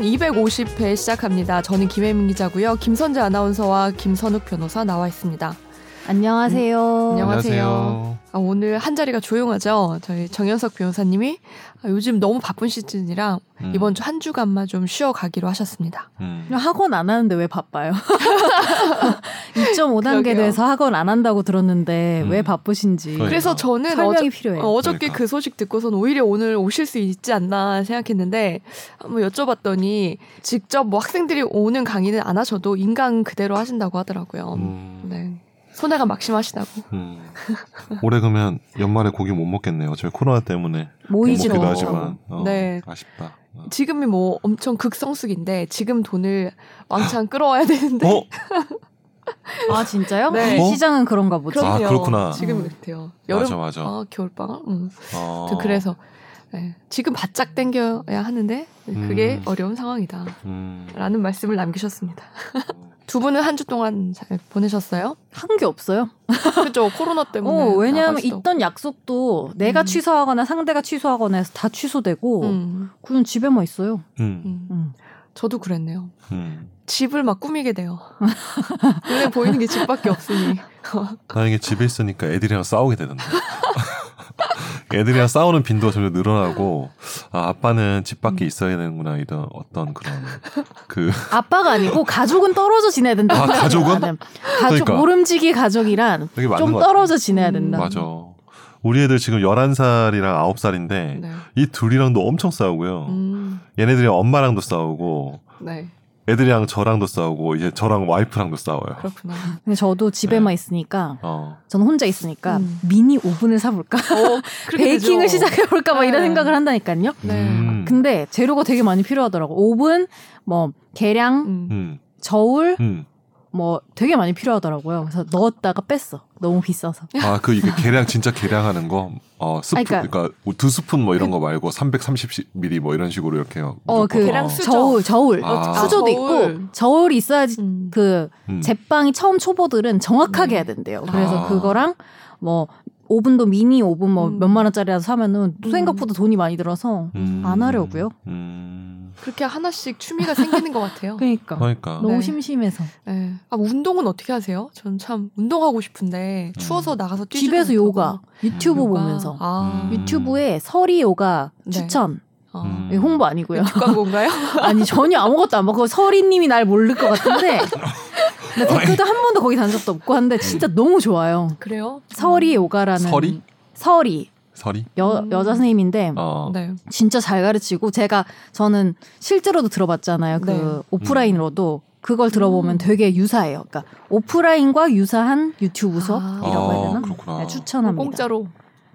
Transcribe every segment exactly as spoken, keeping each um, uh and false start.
시간 이백오십 회 시작합니다. 저는 김혜민 기자고요. 김선재 아나운서와 김선욱 변호사 나와 있습니다. 안녕하세요. 음, 안녕하세요. 안녕하세요. 아, 오늘 한자리가 조용하죠. 저희 정연석 변호사님이 아, 요즘 너무 바쁜 시즌이라 음. 이번 주 한 주간만 좀 쉬어가기로 하셨습니다. 음. 학원 안 하는데 왜 바빠요? 이 점 오 단계 돼서 학원 안 한다고 들었는데 음. 왜 바쁘신지. 그러니까. 그래서 저는 설명이 어저, 필요해요. 어저께 그러니까. 그 소식 듣고선 오히려 오늘 오실 수 있지 않나 생각했는데 한번 여쭤봤더니 직접 뭐 학생들이 오는 강의는 안 하셔도 인강 그대로 하신다고 하더라고요. 음. 네. 손해가 막심하시다고. 음. 올해 그러면 연말에 고기 못 먹겠네요. 저희 코로나 때문에 모이지도 못 먹기도 하지만 어, 네. 아쉽다. 어. 지금이 뭐 엄청 극성수기인데 지금 돈을 왕창 끌어와야 되는데. 어? 아 진짜요? 네. 어? 시장은 그런가 보죠. 아 그렇구나. 지금 그렇대요. 여름, 맞아 맞아. 아, 겨울방학. 음. 어. 그래서 네. 지금 바짝 당겨야 하는데 그게 음. 어려운 상황이다. 음. 라는 말씀을 남기셨습니다. 두 분은 한 주 동안 잘 보내셨어요? 한 게 없어요. 그죠. 코로나 때문에. 어, 왜냐하면 있던 약속도 내가 음. 취소하거나 상대가 취소하거나 해서 다 취소되고 음. 그냥 집에만 있어요. 음. 음. 음. 저도 그랬네요. 음. 집을 막 꾸미게 돼요. 눈에 보이는 게 집밖에 없으니. 나 이게 집에 있으니까 애들이랑 싸우게 되던데. 애들이랑 싸우는 빈도가 점점 늘어나고 아, 아빠는 집 밖에 있어야 되는구나 이런 어떤 그런 그 아빠가 아니고 가족은 떨어져 지내야 된다. 아, 가족은? 가족 그러니까. 모름지기 가족이란 좀 떨어져 지내야 된다. 음, 맞아. 우리 애들 지금 열한 살이랑 아홉 살인데 네. 이 둘이랑도 엄청 싸우고요. 음. 얘네들이랑 엄마랑도 싸우고 네. 애들이랑 저랑도 싸우고 이제 저랑 와이프랑도 싸워요. 그렇구나. 근데 저도 집에만 네. 있으니까 어. 저는 혼자 있으니까 음. 미니 오븐을 사볼까 어, 베이킹을 시작해볼까 막 네. 이런 생각을 한다니까요. 네. 음. 근데 재료가 되게 많이 필요하더라고. 오븐, 뭐 계량, 음. 저울 음. 뭐 되게 많이 필요하더라고요. 그래서 넣었다가 뺐어. 너무 비싸서. 아, 그 이게 계량 진짜 계량하는 거, 어 스푼, 그러니까, 그러니까 두 스푼 뭐 이런 그, 거 말고 삼백삼십 밀리리터 뭐 이런 식으로 이렇게 어, 그 계량 수저, 저울, 저울, 아. 수저도 아, 저울. 있고 저울이 있어야지 음. 그 음. 제빵이 처음 초보들은 정확하게 음. 해야 된대요. 그래서 아. 그거랑 뭐 오븐도 미니 오븐 뭐 음. 몇만 원짜리라도 사면은 음. 생각보다 돈이 많이 들어서 음. 안 하려고요. 음. 그렇게 하나씩 취미가 생기는 것 같아요. 그러니까. 그러니까. 너무 네. 심심해서. 네. 아, 운동은 어떻게 하세요? 전 참 운동하고 싶은데 추워서 나가서 뛰지 집에서 못하고. 요가, 유튜브 요가. 보면서. 아. 유튜브에 서리 요가 네. 추천. 아. 홍보 아니고요. 유튜브인가요? 아니 전혀 아무것도 안 봤고 서리님이 날 모를 것 같은데 댓글도 한 번도 거기 단 적도 없고 한데 진짜 너무 좋아요. 그래요? 서리 요가라는. 서리? 서리. 서리? 여, 여자 선생님인데 어. 네. 진짜 잘 가르치고 제가 저는 실제로도 들어봤잖아요. 그 네. 오프라인으로도 그걸 들어보면 음. 되게 유사해요. 그러니까 오프라인과 유사한 유튜브 수업이라고 아. 해야 되나? 그렇구나. 네, 추천합니다. 공짜로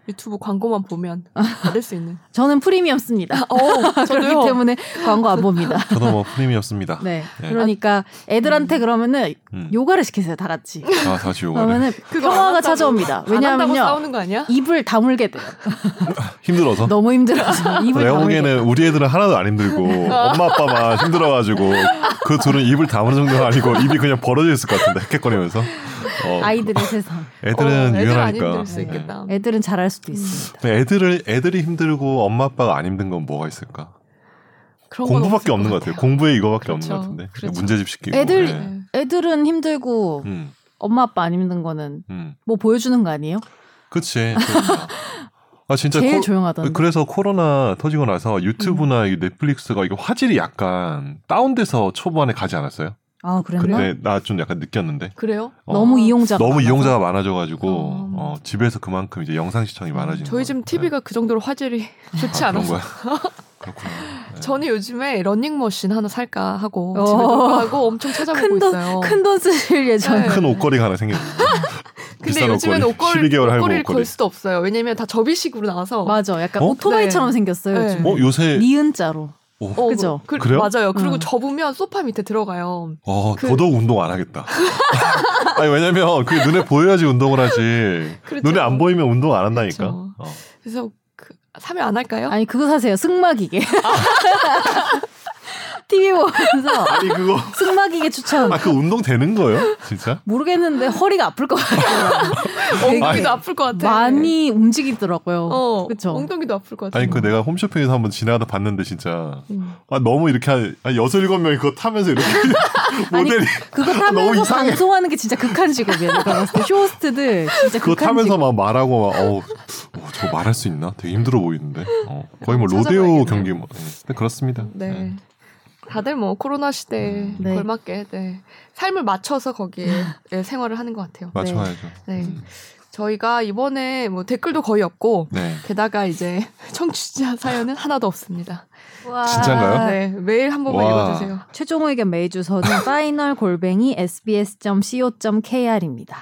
유튜브 광고만 보면 받을 수 있는. 저는 프리미엄 씁니다. 어, 저도요. 그렇기 때문에 광고 안 봅니다. 저도 뭐 프리미엄 씁니다. 네. 네. 그러니까 애들한테 음. 그러면은 음. 요가를 시키세요, 다 같이. 아, 다 같이 요가를. 그러면은 평화가 찾아옵니다. 왜냐하면요. 싸우는 거 아니야? 입을 다물게 돼요. 힘들어서? 너무 힘들어서. 입을 다물게. 외국에는 우리 애들은 하나도 안 힘들고 엄마 아빠만 힘들어가지고 그 둘은 입을 다무는 정도는 아니고 입이 그냥 벌어져 있을 것 같은데 헥헥거리면서. 어, 아이들의 세상. 애들은 어, 유연하니까. 애들 수 있겠다. 네. 애들은 잘할 수도 있습니다. 애들을 애들이 힘들고 엄마 아빠가 안 힘든 건 뭐가 있을까? 공부밖에 없는 것 같아요. 같아요. 공부에 이거밖에 그렇죠. 없는 것 같은데. 그렇죠. 문제집 시키고. 애들 네. 애들은 힘들고 음. 엄마 아빠 안 힘든 거는 음. 뭐 보여주는 거 아니에요? 그치. 그러니까. 아 진짜 제일 조용하던. 그래서 코로나 터지고 나서 유튜브나 음. 이 넷플릭스가 이거 화질이 약간 다운돼서 초반에 가지 않았어요? 아, 그랬나? 근데 나 좀 약간 느꼈는데. 그래요? 어, 너무 이용자가 너무 많아서? 이용자가 많아져가지고 어. 어, 집에서 그만큼 이제 영상 시청이 많아진. 저희 집 티비가 그 정도로 화질이 좋지 아, 않았어요. 그렇구나. 네. 저는 요즘에 러닝머신 하나 살까 하고 집에도 하고 엄청 찾아보고 큰 돈, 있어요. 큰 돈 쓰실 예정. 네. 큰 옷걸이가 하나 생겼어요. 근데 요즘엔 옷걸이, 옷걸이를 옷걸이. 걸 수도 없어요. 왜냐면 다 접이식으로 나와서. 맞아. 약간 어? 오토바이처럼 네. 생겼어요. 네. 요즘. 어, 요새 니은자로. 오, 어, 그죠? 그, 그래요? 맞아요. 그리고 음. 접으면 소파 밑에 들어가요. 어, 그... 더더욱 운동 안 하겠다. 아니, 왜냐면 그게 눈에 보여야지 운동을 하지. 그렇죠. 눈에 안 보이면 운동 안 한다니까. 그렇죠. 어. 그래서 그, 사면 안 할까요? 아니, 그거 사세요. 승마 기계. 티비 보면서 아니 그거 승마기계 추천. 아, 그 운동 되는 거예요? 진짜? 모르겠는데 허리가 아플 것 같아요. 엉덩이도 아플 것 같아요. 많이 움직이더라고요. 어, 그렇죠. 엉덩이도 아플 것 같아요. 아니 그 내가 홈쇼핑에서 한번 지나가다 봤는데 진짜 음. 아 너무 이렇게 한 여섯 일곱 명이 그거 타면서 이렇게 모델이 아니, 그거 타면서 방송하는 게 진짜 극한 직업이에요. 쇼호스트들 진짜 그거 극한 타면서 직업. 막 말하고 막 어, 어, 저거 말할 수 있나? 되게 힘들어 보이는데. 어, 거의 뭐 로데오 경기 뭐. 네, 그렇습니다. 네. 네. 다들 뭐 코로나 시대에 네. 걸맞게 네. 삶을 맞춰서 거기에 생활을 하는 것 같아요. 맞춰야죠. 네. 네. 저희가 이번에 뭐 댓글도 거의 없고 네. 게다가 이제 청취자 사연은 하나도 없습니다. 와. 진짜인가요? 네. 메일 한 번만 와. 읽어주세요. 최종 의견 메일 주소는 파이널 골뱅이 에스비에스 점 씨오 점 케이알입니다.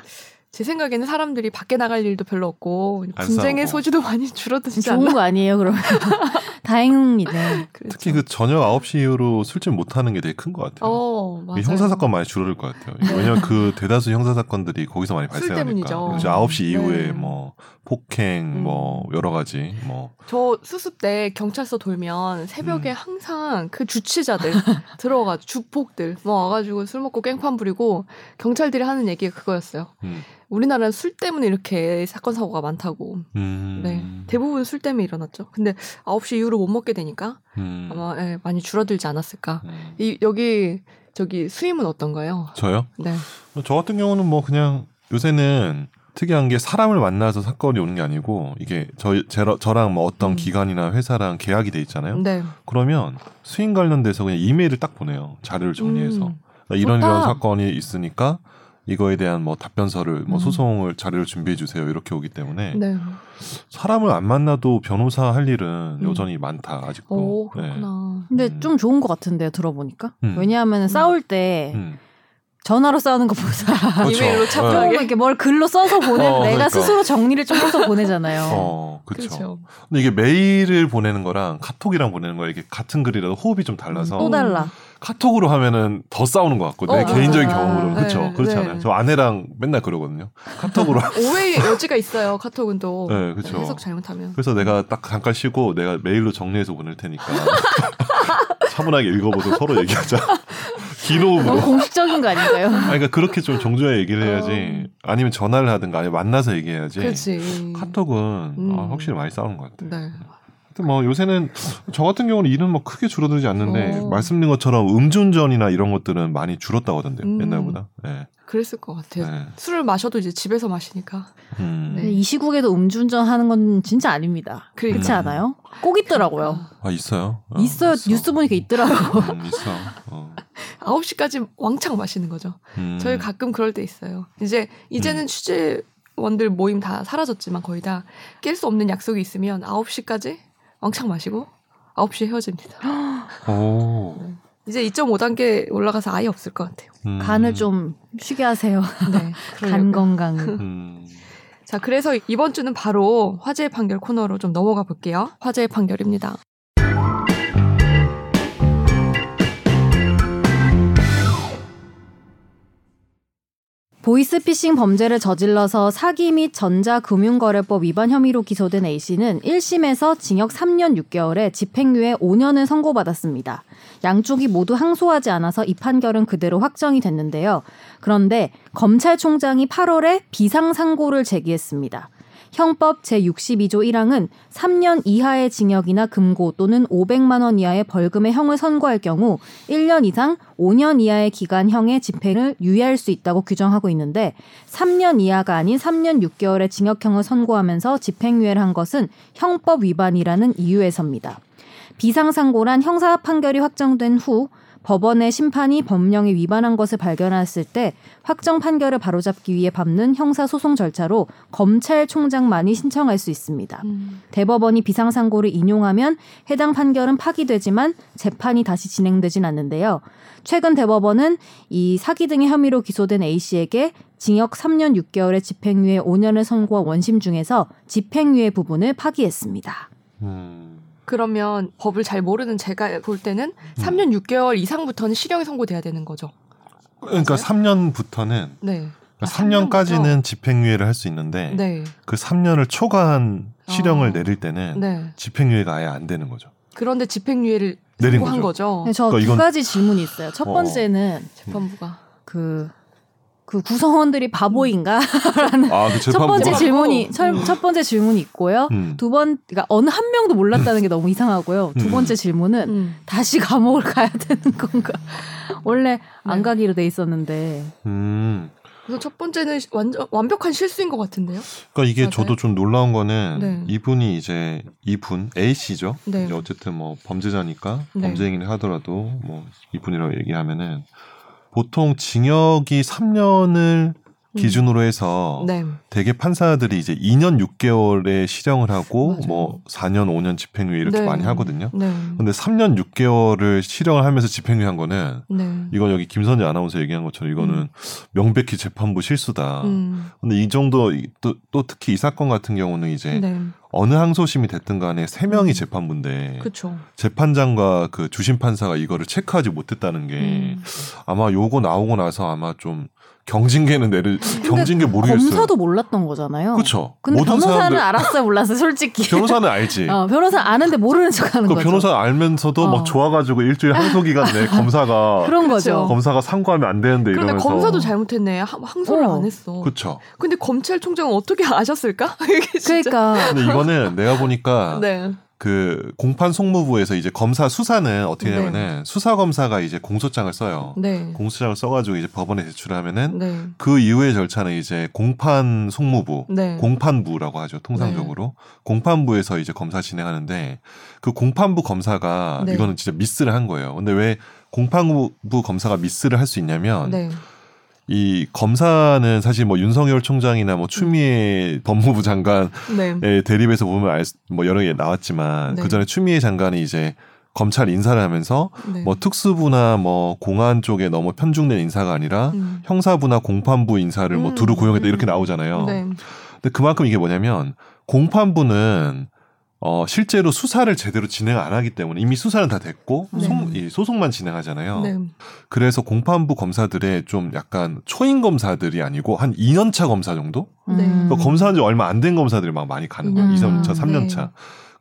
제 생각에는 사람들이 밖에 나갈 일도 별로 없고 분쟁의 싸우고. 소지도 많이 줄어드지 않나? 좋은 거 아니에요 그러면? 다행입니다. 그렇죠. 특히 그 저녁 아홉 시 이후로 술집 못하는 게 되게 큰 것 같아요. 어, 형사사건 많이 줄어들 것 같아요. 왜냐하면 그 대다수 형사사건들이 거기서 많이 발생하니까. 아홉 시 이후에 네. 뭐 폭행 음. 뭐 여러 가지 뭐. 저 수습 때 경찰서 돌면 새벽에 음. 항상 그 주치자들 들어가서 주폭들 뭐 와가지고 술 먹고 깽판 부리고 경찰들이 하는 얘기가 그거였어요. 음. 우리나라는 술 때문에 이렇게 사건 사고가 많다고. 음. 네, 대부분 술 때문에 일어났죠. 근데 아홉 시 이후로 못 먹게 되니까 음. 아마 예, 많이 줄어들지 않았을까. 음. 이 여기 저기 수임은 어떤가요? 저요? 네. 저 같은 경우는 뭐 그냥 요새는 특이한 게 사람을 만나서 사건이 오는 게 아니고 이게 저 제러, 저랑 뭐 어떤 음. 기관이나 회사랑 계약이 돼 있잖아요. 네. 그러면 수임 관련돼서 그냥 이메일을 딱 보내요. 자료를 정리해서 음. 이런 좋다. 이런 사건이 있으니까. 이거에 대한 뭐 답변서를 뭐 소송을 자료를 준비해 주세요 이렇게 오기 때문에 네. 사람을 안 만나도 변호사 할 일은 음. 여전히 많다 아직도. 오, 그렇구나. 네. 근데 음. 좀 좋은 것 같은데 들어보니까 음. 왜냐하면 음. 싸울 때. 음. 전화로 싸우는 것보다 이메일로 참 이렇게 뭘 글로 써서 보내 어, 내가 그러니까. 스스로 정리를 좀 해서 보내잖아요. 어, 그렇죠. 근데 이게 메일을 보내는 거랑 카톡이랑 보내는 거랑 이게 같은 글이라도 호흡이 좀 달라서 또 달라. 카톡으로 하면은 더 싸우는 것 같고 어, 내 맞아. 개인적인 경험으로는 그렇죠. 네, 그렇지 않아요. 네. 저 아내랑 맨날 그러거든요. 카톡으로 오해의 여지가 있어요. 카톡은 또 네, 그렇죠. 해석 잘못하면. 그래서 내가 딱 잠깐 쉬고 내가 메일로 정리해서 보낼 테니까 차분하게 읽어보고 서로 얘기하자. 기록으로. 공식적인 거 아닌가요? 아니, 그러니까 그렇게 좀 정조야 얘기를 해야지. 어. 아니면 전화를 하든가, 아니면 만나서 얘기해야지. 그렇지. 카톡은 음. 아, 확실히 많이 싸우는 것 같아요. 네. 하여튼 뭐 요새는 저 같은 경우는 일은 뭐 크게 줄어들지 않는데 어. 말씀드린 것처럼 음주운전이나 이런 것들은 많이 줄었다고 하던데요. 음. 옛날보다. 네. 그랬을 것 같아요. 네. 술을 마셔도 이제 집에서 마시니까. 음. 네. 이 시국에도 음주운전 하는 건 진짜 아닙니다. 그러니까. 그렇지 않아요? 꼭 있더라고요. 아 있어요? 어, 있어요. 있어. 뉴스 보니까 있더라고. 음, 있어. 어. 아홉 시까지 왕창 마시는 거죠. 음. 저희 가끔 그럴 때 있어요. 이제 이제는 음. 취재원들 모임 다 사라졌지만 거의 다 깰 수 없는 약속이 있으면 아홉 시까지 왕창 마시고 아홉 시에 헤어집니다. 오. 네. 이제 이점오 단계 올라가서 아예 없을 것 같아요. 음. 간을 좀 쉬게 하세요. 네, 간 건강. 음. 자, 그래서 이번 주는 바로 화제의 판결 코너로 좀 넘어가 볼게요. 화제의 판결입니다. 보이스피싱 범죄를 저질러서 사기 및 전자금융거래법 위반 혐의로 기소된 A씨는 일 심에서 징역 삼 년 육 개월에 집행유예 오 년을 선고받았습니다. 양쪽이 모두 항소하지 않아서 이 판결은 그대로 확정이 됐는데요. 그런데 검찰총장이 팔월에 비상상고를 제기했습니다. 형법 제육십이조 일항은 삼 년 이하의 징역이나 금고 또는 오백만 원 이하의 벌금의 형을 선고할 경우 일 년 이상 오 년 이하의 기간형의 집행을 유예할 수 있다고 규정하고 있는데 삼 년 이하가 아닌 삼 년 육 개월의 징역형을 선고하면서 집행유예를 한 것은 형법 위반이라는 이유에서입니다. 비상상고란 형사 판결이 확정된 후 법원의 심판이 법령에 위반한 것을 발견했을 때 확정 판결을 바로잡기 위해 밟는 형사소송 절차로 검찰총장만이 신청할 수 있습니다. 음. 대법원이 비상상고를 인용하면 해당 판결은 파기되지만 재판이 다시 진행되진 않는데요. 최근 대법원은 이 사기 등의 혐의로 기소된 A씨에게 징역 삼 년 육 개월의 집행유예 오 년을 선고한 원심 중에서 집행유예 부분을 파기했습니다. 음. 그러면 법을 잘 모르는 제가 볼 때는 음. 삼 년 육 개월 이상부터는 실형이 선고돼야 되는 거죠. 그러니까 맞아요? 삼 년부터는 네. 그러니까 아, 삼 년까지는 삼 년부터? 집행유예를 할 수 있는데 네. 그 삼 년을 초과한 실형을 아. 내릴 때는 네. 집행유예가 아예 안 되는 거죠. 그런데 집행유예를 선고한 거죠. 거죠. 네, 저 두 그러니까 이건... 가지 질문이 있어요. 첫 번째는 어... 재판부가 그, 그 구성원들이 바보인가라는 아, 그 첫 번째 질문이 첫, 첫 번째 질문이 있고요. 음. 두 번, 그러니까 어느 한 명도 몰랐다는 게 너무 이상하고요. 두 번째 질문은 음. 다시 감옥을 가야 되는 건가? 원래 안 네. 가기로 돼 있었는데. 음. 그래서 첫 번째는 완전 완벽한 실수인 것 같은데요. 그러니까 이게 맞아요? 저도 좀 놀라운 거는 네. 이분이 이제 이분 A 씨죠. 네. 이제 어쨌든 뭐 범죄자니까 네. 범죄행위를 하더라도 뭐 이분이라고 얘기하면은 보통 징역이 삼 년을 기준으로 해서 네. 되게 판사들이 이제 이 년 육 개월에 실형을 하고 맞아요. 뭐 사 년 오 년 집행유예 이렇게 네. 많이 하거든요. 네. 근데 삼 년 육 개월을 실형을 하면서 집행유예한 거는 네. 이건 여기 김선재 아나운서 얘기한 것처럼 이거는 음. 명백히 재판부 실수다. 음. 근데 이 정도 또, 또 특히 이 사건 같은 경우는 이제 네. 어느 항소심이 됐든 간에 세 명이 재판부인데 그쵸. 재판장과 그 주심 판사가 이거를 체크하지 못했다는 게 음. 아마 요거 나오고 나서 아마 좀 경징계는 내릴 경징계 모르겠어요. 검사도 몰랐던 거잖아요. 그렇죠. 근데 변호사는 사람들... 알았어요, 몰랐어요, 솔직히. 변호사는 알지. 어, 변호사 아는데 모르는 척하는 그 거죠. 변호사 알면서도 어. 막 좋아가지고 일주일 항소 기간 내 검사가 그런 거죠. 검사가 상고하면 안 되는데 이러면서. 그런데 검사도 잘못했네. 항소를 어. 안 했어. 그렇죠. 근데 검찰총장은 어떻게 아셨을까? 이게 진짜. 그러니까. 근데 이거는 내가 보니까. 네. 그 공판 송무부에서 이제 검사 수사는 어떻게 하냐면은 네. 수사 검사가 이제 공소장을 써요. 네. 공소장을 써가지고 이제 법원에 제출하면은 네. 그 이후의 절차는 이제 공판 송무부, 네. 공판부라고 하죠. 통상적으로 네. 공판부에서 이제 검사 진행하는데 그 공판부 검사가 네. 이거는 진짜 미스를 한 거예요. 근데 왜 공판부 검사가 미스를 할 수 있냐면. 네. 이 검사는 사실 뭐 윤석열 총장이나 뭐 추미애 법무부 장관의 네. 대립에서 보면 알 뭐 여러 개 나왔지만 네. 그 전에 추미애 장관이 이제 검찰 인사를 하면서 네. 뭐 특수부나 뭐 공안 쪽에 너무 편중된 인사가 아니라 음. 형사부나 공판부 인사를 음. 뭐 두루 고용했다 음. 이렇게 나오잖아요. 네. 근데 그만큼 이게 뭐냐면 공판부는 어 실제로 수사를 제대로 진행 안 하기 때문에 이미 수사는 다 됐고 네. 소, 이 소송만 진행하잖아요. 네. 그래서 공판부 검사들의 좀 약간 초임 검사들이 아니고 한 이 년 차 검사 정도? 네. 그러니까 검사한 지 얼마 안 된 검사들이 막 많이 가는 거예요. 음. 이 년 차, 삼 년 차. 네.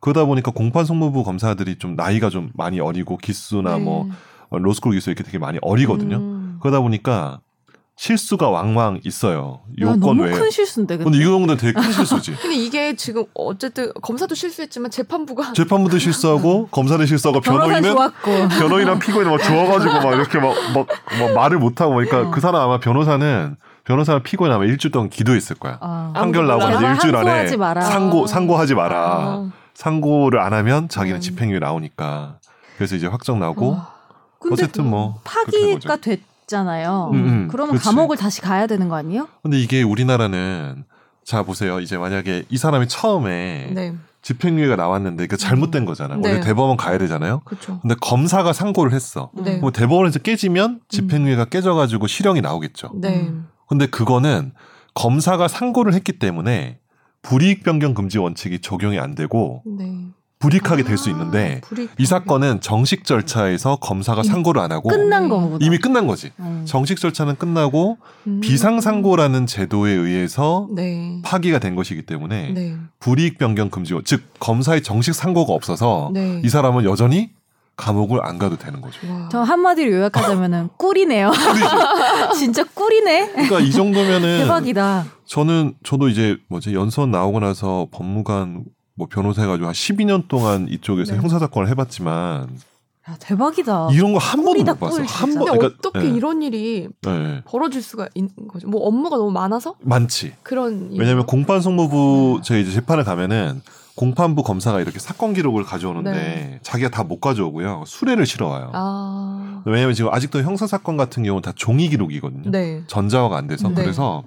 그러다 보니까 공판 송무부 검사들이 좀 나이가 좀 많이 어리고 기수나 네. 뭐 로스쿨 기수 이렇게 되게 많이 어리거든요. 음. 그러다 보니까 실수가 왕왕 있어요. 요건 너무 왜? 큰 실수인데. 근데, 근데 이 정도는 되게 큰 실수지. 근데 이게 지금 어쨌든 검사도 실수했지만 재판부가 재판부도 실수하고 검사도 실수하고 변호인은 변호인이랑 피고인 막 좋아가지고 막 이렇게 막 막 막 말을 못 하고 그러니까 어. 그 사람 아마 변호사는 변호사랑 피고인 아마 일주일 동안 기도했을 거야. 아. 판결 나오고 나서 일주일 안에 상고 상고하지 마라. 아. 상고를 안 하면 자기는 음. 집행유예 나오니까. 그래서 이제 확정 나오고. 아. 어쨌든 뭐 파기가 됐. 잖아요. 음, 그러면 그치. 감옥을 다시 가야 되는 거 아니에요? 근데 이게 우리나라는 자 보세요. 이제 만약에 이 사람이 처음에 네. 집행유예가 나왔는데 그 잘못된 거잖아요. 네. 원래 대법원 가야 되잖아요. 그쵸. 근데 검사가 상고를 했어. 네. 그럼 대법원에서 깨지면 집행유예가 음. 깨져가지고 실형이 나오겠죠. 네. 근데 그거는 검사가 상고를 했기 때문에 불이익 변경 금지 원칙이 적용이 안 되고. 네. 불이익하게 아, 될 수 있는데 불이익. 이 사건은 정식 절차에서 검사가 상고를 안 하고 끝난 거구나. 이미 끝난 거지. 음. 정식 절차는 끝나고 음. 비상상고라는 제도에 의해서 네. 파기가 된 것이기 때문에 네. 불이익 변경 금지, 즉 검사의 정식 상고가 없어서 네. 이 사람은 여전히 감옥을 안 가도 되는 거죠. 와. 저 한마디로 요약하자면은 꿀이네요. 진짜 꿀이네. 그러니까 이 정도면은 대박이다. 저는 저도 이제 뭐지 연수원 나오고 나서 법무관 뭐 변호사 해가지고 한 십이 년 동안 이쪽에서 네. 형사사건을 해봤지만 야, 대박이다. 이런 거 한 번도 못 봤어. 한 번. 그러니까, 어떻게 네. 이런 일이 네. 벌어질 수가 있는 거죠? 뭐 업무가 너무 많아서? 많지. 그런. 왜냐하면 공판 송무부 네. 저희 이제 재판을 가면은 공판부 검사가 이렇게 사건 기록을 가져오는데 네. 자기가 다 못 가져오고요. 수레를 실어와요. 아... 왜냐하면 지금 아직도 형사사건 같은 경우는 다 종이 기록이거든요. 네. 전자화가 안 돼서 네. 그래서.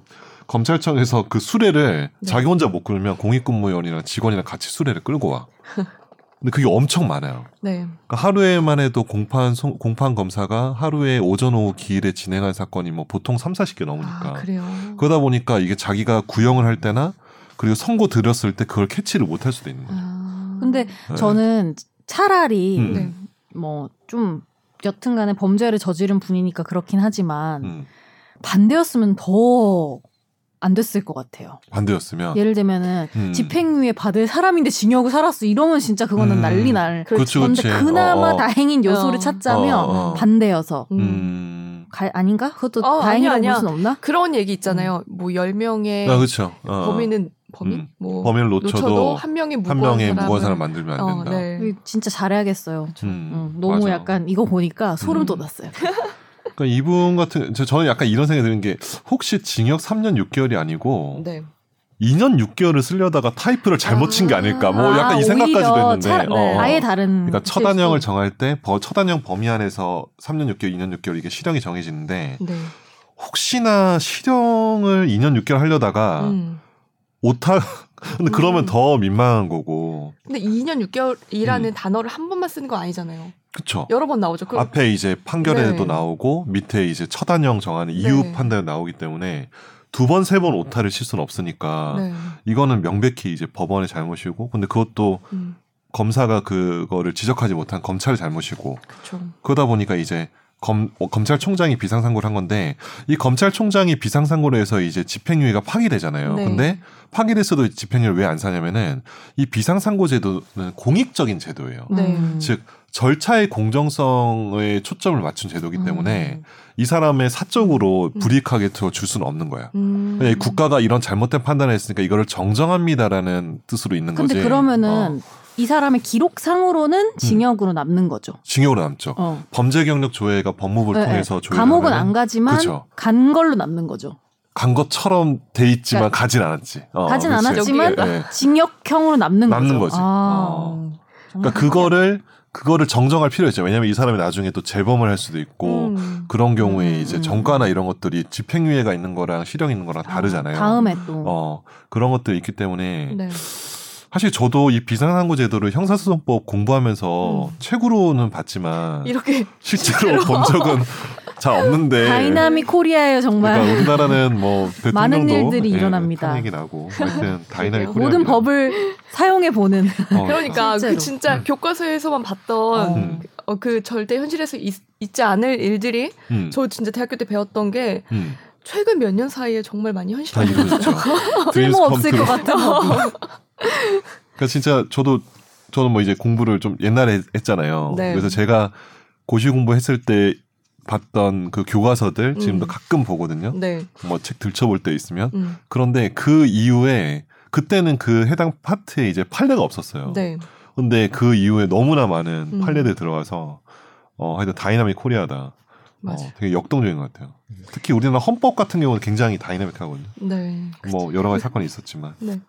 검찰청에서 그 수레를 네. 자기 혼자 못 끌면 공익근무원이랑 직원이랑 같이 수레를 끌고 와. 근데 그게 엄청 많아요. 네. 그러니까 하루에만 해도 공판 송, 공판 검사가 하루에 오전 오후 기일에 진행한 사건이 뭐 보통 삼사십 개 넘으니까. 아, 그래요. 그러다 보니까 이게 자기가 구형을 할 때나 그리고 선고 드렸을 때 그걸 캐치를 못할 수도 있는 거예요. 아, 근데 네. 저는 차라리 음. 네. 뭐 좀 여튼간에 범죄를 저지른 분이니까 그렇긴 하지만 음. 반대였으면 더 안 됐을 것 같아요. 안 되었으면? 예를 들면은 음. 집행유예 받을 사람인데 징역을 살았어. 이러면 진짜 그거는 음. 난리 날. 그렇죠. 그런데 그나마 어어. 다행인 요소를 어. 찾자면 어어. 반대여서. 음. 음. 가, 아닌가? 그것도 어, 다행이라고 볼 순 없나? 그런 얘기 있잖아요. 음. 뭐 열 명의 아, 그렇죠. 어. 범인은 범인? 음. 뭐 범인을 놓쳐도, 놓쳐도 한 명의 무고한, 한 명의 사람을, 사람을 만들면 안 된다. 어, 네. 진짜 잘해야겠어요. 음. 음. 너무 맞아. 약간 이거 보니까 소름 돋았어요. 음. 그러니까 이분 같은 저는 약간 이런 생각이 드는 게 혹시 징역 삼 년 육 개월이 아니고 네. 이 년 육 개월을 쓰려다가 타이프를 잘못 아~ 친 게 아닐까 뭐 아, 약간 이 생각까지도 했는데 차, 네. 어. 아예 다른 그러니까 처단형을 정할 때 처단형 범위 안에서 삼 년 육 개월 이 년 육 개월 이게 실형이 정해지는데 네. 혹시나 실형을 이 년 육 개월 하려다가 음. 오타 근데 그러면 음. 더 민망한 거고. 근데 이 년 육 개월이라는 음. 단어를 한 번만 쓰는 거 아니잖아요. 그렇죠. 여러 번 나오죠. 그... 앞에 이제 판결에도 네. 나오고 밑에 이제 처단형 정하는 이유 네. 판단에 나오기 때문에 두 번 세 번 오타를 칠 수는 없으니까 네. 이거는 명백히 이제 법원의 잘못이고 근데 그것도 음. 검사가 그거를 지적하지 못한 검찰의 잘못이고 그쵸. 그러다 보니까 이제 검, 어, 검찰총장이 비상상고를 한 건데 이 검찰총장이 비상상고를 해서 이제 집행유예가 파기되잖아요. 네. 근데 파기됐어도 집행유예를 왜 안 사냐면은 이 비상상고 제도는 공익적인 제도예요. 네. 즉 절차의 공정성에 초점을 맞춘 제도이기 때문에 음. 이 사람의 사적으로 불이익하게 들어줄 수는 없는 거야. 음. 국가가 이런 잘못된 판단을 했으니까 이거를 정정합니다라는 뜻으로 있는 근데 거지. 근데 그러면은 어. 이 사람의 기록상으로는 징역으로 음. 남는 거죠. 징역으로 남죠. 어. 범죄 경력 조회가 법무부를 네, 통해서 조회를 하면 감옥은 안 가지만 그쵸. 간 걸로 남는 거죠. 간 것처럼 돼 있지만 그러니까 가진 않았지. 어, 가진 그치. 않았지만 네. 징역형으로 남는, 남는 거죠. 남는 거지. 아. 어. 그러니까 그거를 그거를 정정할 필요가 있죠. 왜냐하면 이 사람이 나중에 또 재범을 할 수도 있고 음. 그런 경우에 음. 이제 전과나 이런 것들이 집행유예가 있는 거랑 실형 있는 거랑 다르잖아요. 아, 다음에 또 어, 그런 것들이 있기 때문에. 네. 사실 저도 이 비상상고 제도를 형사소송법 공부하면서 음. 책으로는 봤지만 이렇게 실제로, 실제로 본 적은 잘 없는데 다이나믹 코리아예요 정말. 그러니까 우리나라는 뭐 대통령도 많은 일들이 예, 일어납니다. 탄핵이 나고 하여튼 다이나믹 코리아 모든 법을 사용해 보는. 어, 그러니까 그 진짜 음. 교과서에서만 봤던 음. 어, 그 절대 현실에서 있, 있지 않을 일들이 음. 저 진짜 대학교 때 배웠던 게. 음. 최근 몇 년 사이에 정말 많이 현실화되었죠. 쓸모 없을 것 같아. 그러니까 진짜 저도 저는 뭐 이제 공부를 좀 옛날에 했잖아요. 네. 그래서 제가 고시 공부했을 때 봤던 그 교과서들 음. 지금도 가끔 보거든요. 네. 뭐 책 들춰볼 때 있으면 음. 그런데 그 이후에 그때는 그 해당 파트에 이제 판례가 없었어요. 네. 근데 그 이후에 너무나 많은 음. 판례들 들어가서 어 하여튼 다이나믹 코리아다. 맞아. 어, 되게 역동적인 것 같아요. 특히 우리나라 헌법 같은 경우는 굉장히 다이나믹하거든요. 네. 뭐 여러 가지 사건이 있었지만. 네.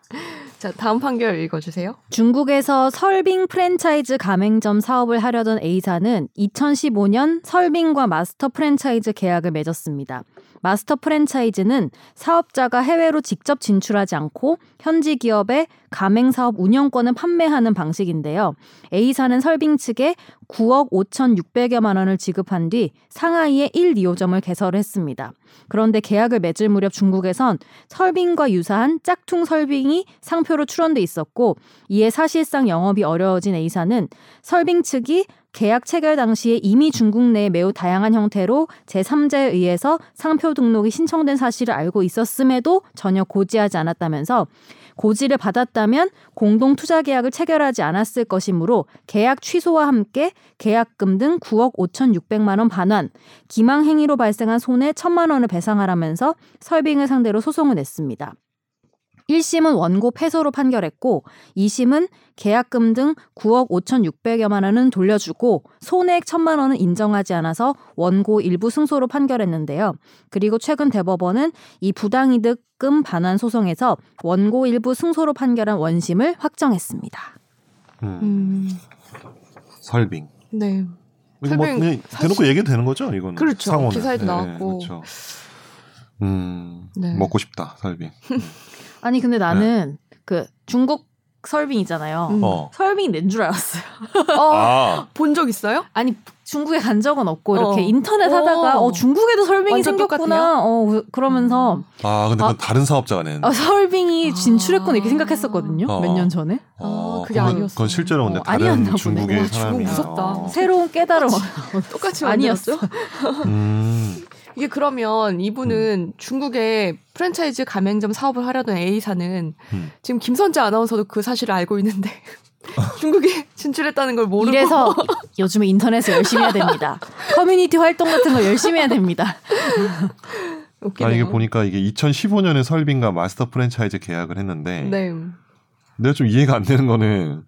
자, 다음 판결 읽어주세요. 중국에서 설빙 프랜차이즈 가맹점 사업을 하려던 A사는 이천십오 년 설빙과 마스터 프랜차이즈 계약을 맺었습니다. 마스터 프랜차이즈는 사업자가 해외로 직접 진출하지 않고 현지 기업에 가맹사업 운영권을 판매하는 방식인데요. A사는 설빙 측에 구억 오천육백여만 원을 지급한 뒤 상하이에 일, 이호점을 개설했습니다. 그런데 계약을 맺을 무렵 중국에선 설빙과 유사한 짝퉁 설빙이 상표로 출원돼 있었고 이에 사실상 영업이 어려워진 A사는 설빙 측이 계약 체결 당시에 이미 중국 내에 매우 다양한 형태로 제삼자에 의해서 상표 등록이 신청된 사실을 알고 있었음에도 전혀 고지하지 않았다면서 고지를 받았다면 공동 투자 계약을 체결하지 않았을 것이므로 계약 취소와 함께 계약금 등 구억 오천육백만 원 반환, 기망 행위로 발생한 손해 천만 원을 배상하라면서 설빙을 상대로 소송을 냈습니다. 일 심은 원고 패소로 판결했고 이 심은 계약금 등 구억 오천육백여만 원은 돌려주고 손해액 천만 원은 인정하지 않아서 원고 일부 승소로 판결했는데요. 그리고 최근 대법원은 이 부당이득금 반환 소송에서 원고 일부 승소로 판결한 원심을 확정했습니다. 음. 음. 설빙. 네. 설빙. 뭐 대놓고 얘기도 되는 거죠? 이거는. 그렇죠. 상호는. 기사에도 나왔고. 네, 그렇죠. 음, 네. 먹고 싶다. 설빙. 아니 근데 나는 네. 그 중국 설빙 있잖아요. 음. 어. 설빙 낸 줄 알았어요. 어, 아. 본 적 있어요? 아니 중국에 간 적은 없고 어. 이렇게 인터넷 오. 하다가 어, 중국에도 설빙이 생겼구나. 어, 그러면서 아 근데 그건 아, 다른 사업자가 낸. 아, 설빙이 진출했구나 이렇게 생각했었거든요. 어. 몇 년 전에. 어, 어, 그게 아니었어. 그건 실제로 근데 어, 다른 중국의 사람이. 중국 무섭다. 어. 새로운 깨달음. 똑같이 아니었어. 음. 이게 그러면 이분은 음. 중국의 프랜차이즈 가맹점 사업을 하려던 A사는 음. 지금 김선재 아나운서도 그 사실을 알고 있는데 중국에 진출했다는 걸 모르고 이래서 요즘에 인터넷을 열심히 해야 됩니다. 커뮤니티 활동 같은 걸 열심히 해야 됩니다. 웃기네요. 아, 이게 보니까 이게 이천십오 년에 설빙과 마스터 프랜차이즈 계약을 했는데 네. 내가 좀 이해가 안 되는 거는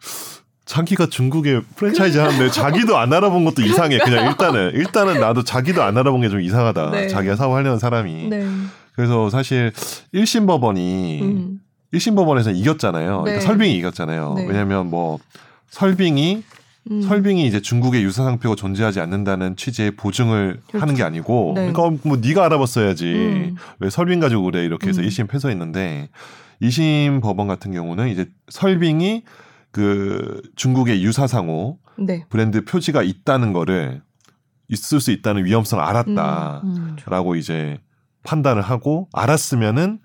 자기가 중국에 프랜차이즈 하는데 자기도 안 알아본 것도 이상해. 그냥 일단은 일단은 나도 자기도 안 알아본 게 좀 이상하다. 네. 자기가 사업하려는 사람이. 네. 그래서 사실 일심 법원이 음. 일심 법원에서 이겼잖아요. 네. 그러니까 설빙이 이겼잖아요. 네. 왜냐하면 뭐 설빙이 음. 설빙이 이제 중국의 유사 상표가 존재하지 않는다는 취지의 보증을 그렇죠. 하는 게 아니고, 네. 그러니까 뭐 네가 알아봤어야지 음. 왜 설빙 가지고 그래 이렇게 해서 음. 일심 패소했는데 이심 법원 같은 경우는 이제 설빙이 그 중국의 유사상호 네. 브랜드 표지가 있다는 거를 있을 수 있다는 위험성을 알았다라고 음, 음. 이제 판단을 하고 알았으면은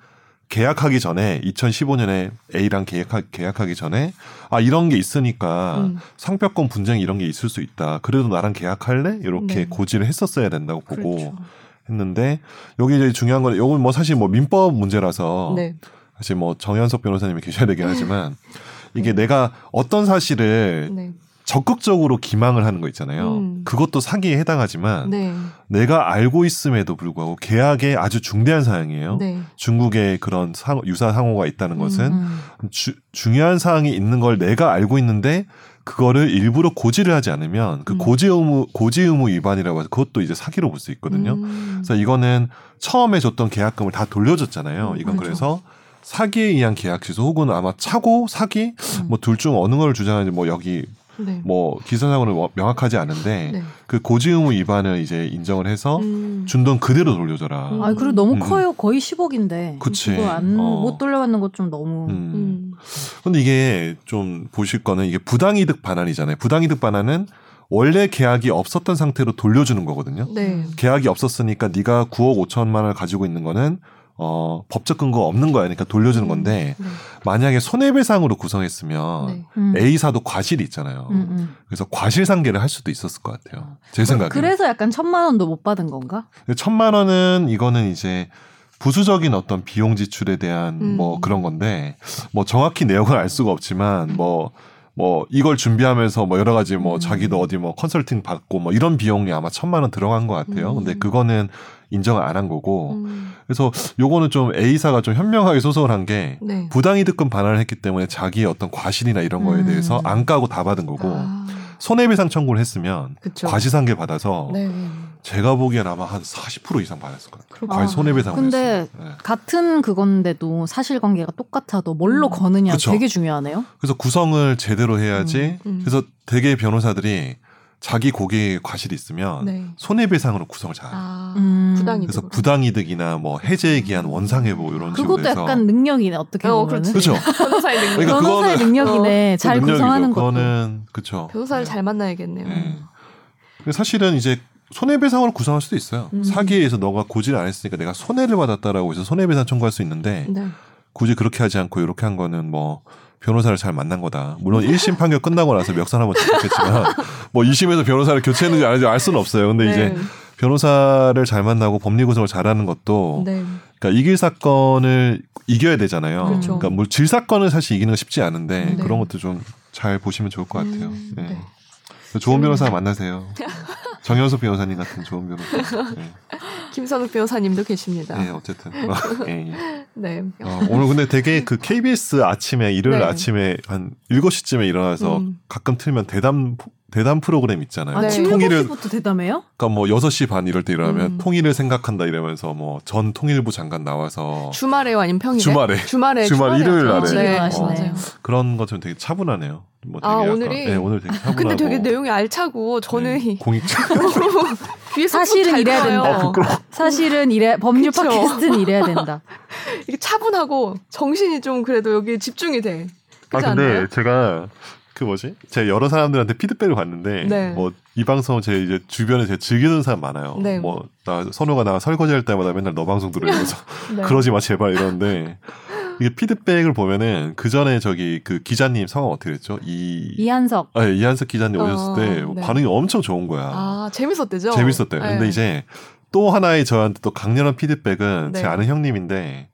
계약하기 전에 이천십오 년에 A랑 계약하, 계약하기 전에 아 이런 게 있으니까 음. 상표권 분쟁 이런 게 있을 수 있다. 그래도 나랑 계약할래? 이렇게 네. 고지를 했었어야 된다고 보고 그렇죠. 했는데 여기 이제 중요한 건 이건 뭐 사실 뭐 민법 문제라서 네. 사실 뭐 정연석 변호사님이 계셔야 되긴 하지만. 이게 네. 내가 어떤 사실을 네. 적극적으로 기망을 하는 거 있잖아요. 음. 그것도 사기에 해당하지만 네. 내가 알고 있음에도 불구하고 계약에 아주 중대한 사항이에요. 네. 중국에 그런 상호, 유사 상호가 있다는 것은 음, 음. 주, 중요한 사항이 있는 걸 내가 알고 있는데 그거를 일부러 고지를 하지 않으면 그 음. 고지 의무 고지 의무 위반이라고 해서 그것도 이제 사기로 볼 수 있거든요. 음. 그래서 이거는 처음에 줬던 계약금을 다 돌려줬잖아요. 음, 이건 그렇죠. 그래서 사기에 의한 계약 취소 혹은 아마 차고 사기 음. 뭐 둘 중 어느 걸 주장하는지 뭐 여기 네. 뭐 기사상으로는 명확하지 않은데 네. 그 고지 의무 위반을 이제 인정을 해서 음. 준 돈 그대로 돌려줘라. 음. 아 그리고 너무 음. 커요. 거의 십억인데. 그치. 그거 안, 어. 못 돌려받는 것 좀 너무. 음. 음. 근데 이게 좀 보실 거는 이게 부당이득 반환이잖아요. 부당이득 반환은 원래 계약이 없었던 상태로 돌려주는 거거든요. 네. 계약이 없었으니까 네가 구억 오천만 원을 가지고 있는 거는 어, 법적 근거 없는 거야. 그러니까 돌려주는 건데, 네. 만약에 손해배상으로 구성했으면 네. 음. A사도 과실이 있잖아요. 음, 음. 그래서 과실상계를 할 수도 있었을 것 같아요. 제 생각에. 그래서 약간 천만 원도 못 받은 건가? 천만 원은 이거는 이제 부수적인 어떤 비용 지출에 대한 음. 뭐 그런 건데, 뭐 정확히 내용을 알 수가 없지만, 뭐, 뭐 이걸 준비하면서 뭐 여러 가지 뭐 음. 자기도 어디 뭐 컨설팅 받고 뭐 이런 비용이 아마 천만 원 들어간 것 같아요. 음. 근데 그거는 인정을 안 한 거고 음. 그래서 요거는 좀 A사가 좀 현명하게 소송을 한 게 네. 부당이득금 반환을 했기 때문에 자기의 어떤 과실이나 이런 거에 음. 대해서 안 까고 다 받은 거고 아. 손해배상 청구를 했으면 그쵸. 과시상계 받아서 네. 제가 보기엔 아마 한 사십 퍼센트 이상 받았을 거예요. 그렇구나. 과시 손해배상을 했어요. 근데 네. 같은 그건데도 사실관계가 똑같아도 뭘로 음. 거느냐 그쵸. 되게 중요하네요. 그래서 구성을 제대로 해야지 음. 음. 그래서 되게 변호사들이 자기 고객의 과실이 있으면 네. 손해배상으로 구성을 잘해요. 아, 음. 그래서 부당이득이나 뭐 해제에 기한 원상회복 이런 식으로 해서 그것도 약간 능력이네 어떻게 보면. 어, 그렇죠. 변호사의 능력. 그러니까 변호사의 능력이네. 어, 잘 구성하는 것도. 그거는 그렇죠. 변호사를 네. 잘 만나야겠네요. 네. 사실은 이제 손해배상으로 구성할 수도 있어요. 음. 사기에서 너가 고지를 안 했으니까 내가 손해를 받았다라고 해서 손해배상 청구할 수 있는데 네. 굳이 그렇게 하지 않고 이렇게 한 거는 뭐. 변호사를 잘 만난 거다. 물론 일심 판결 끝나고 나서 멱살 한번 잡혔겠지만 뭐 이심에서 변호사를 교체했는지 안 했는지 알 수는 없어요. 근데 네. 이제 변호사를 잘 만나고 법리 구성을 잘하는 것도 네. 그러니까 이길 사건을 이겨야 되잖아요. 그렇죠. 그러니까 뭐 질 사건을 사실 이기는 건 쉽지 않은데 네. 그런 것도 좀 잘 보시면 좋을 것 같아요. 음, 네. 네. 좋은 변호사 만나세요. 정연석 변호사님 같은 좋은 변호사. 네. 김선욱 변호사님도 계십니다. 네, 어쨌든. 네. 네. 어, 오늘 근데 되게 그 케이비에스 아침에, 일요일 네. 아침에 한 일곱 시쯤에 일어나서 음. 가끔 틀면 대담, 대담 프로그램 있잖아요. 아, 지금 네. 일곱 시부터 대담해요? 그러니까 뭐 여섯 시 반 이럴 때 일어나면 음. 통일을 생각한다 이러면서 뭐 전 통일부 장관 나와서. 주말에요? 아니면 평일에? 주말에. 주말에. 주말 일요일 날에. 네. 어, 그런 것처럼 되게 차분하네요. 뭐 되게 아 약간, 오늘이 네, 오늘 되게 차분하고 근데 되게 내용이 알차고 저는 네, 공익적으로 사실은 이래야 된다. 아, 사실은 이래 법률 팟캐스트는 이래야 된다. 이게 차분하고 정신이 좀 그래도 여기 집중이 돼. 아 근데 않나요? 제가 그 뭐지? 제가 여러 사람들한테 피드백을 받는데 네. 뭐 이 방송 제 이제 주변에 제 즐기는 사람 많아요. 네. 뭐 나 선호가 나 설거지 할 때마다 맨날 너 방송 들으면서 네. 그러지 마 제발 이러는데. 이게 피드백을 보면은 그 전에 저기 그 기자님 성함 어떻게 됐죠? 이 이한석. 아, 예, 이한석 기자님 어, 오셨을 때 네. 반응이 엄청 좋은 거야. 아, 재밌었대죠. 재밌었대요. 네. 근데 이제 또 하나의 저한테 또 강렬한 피드백은 네. 제 아는 형님인데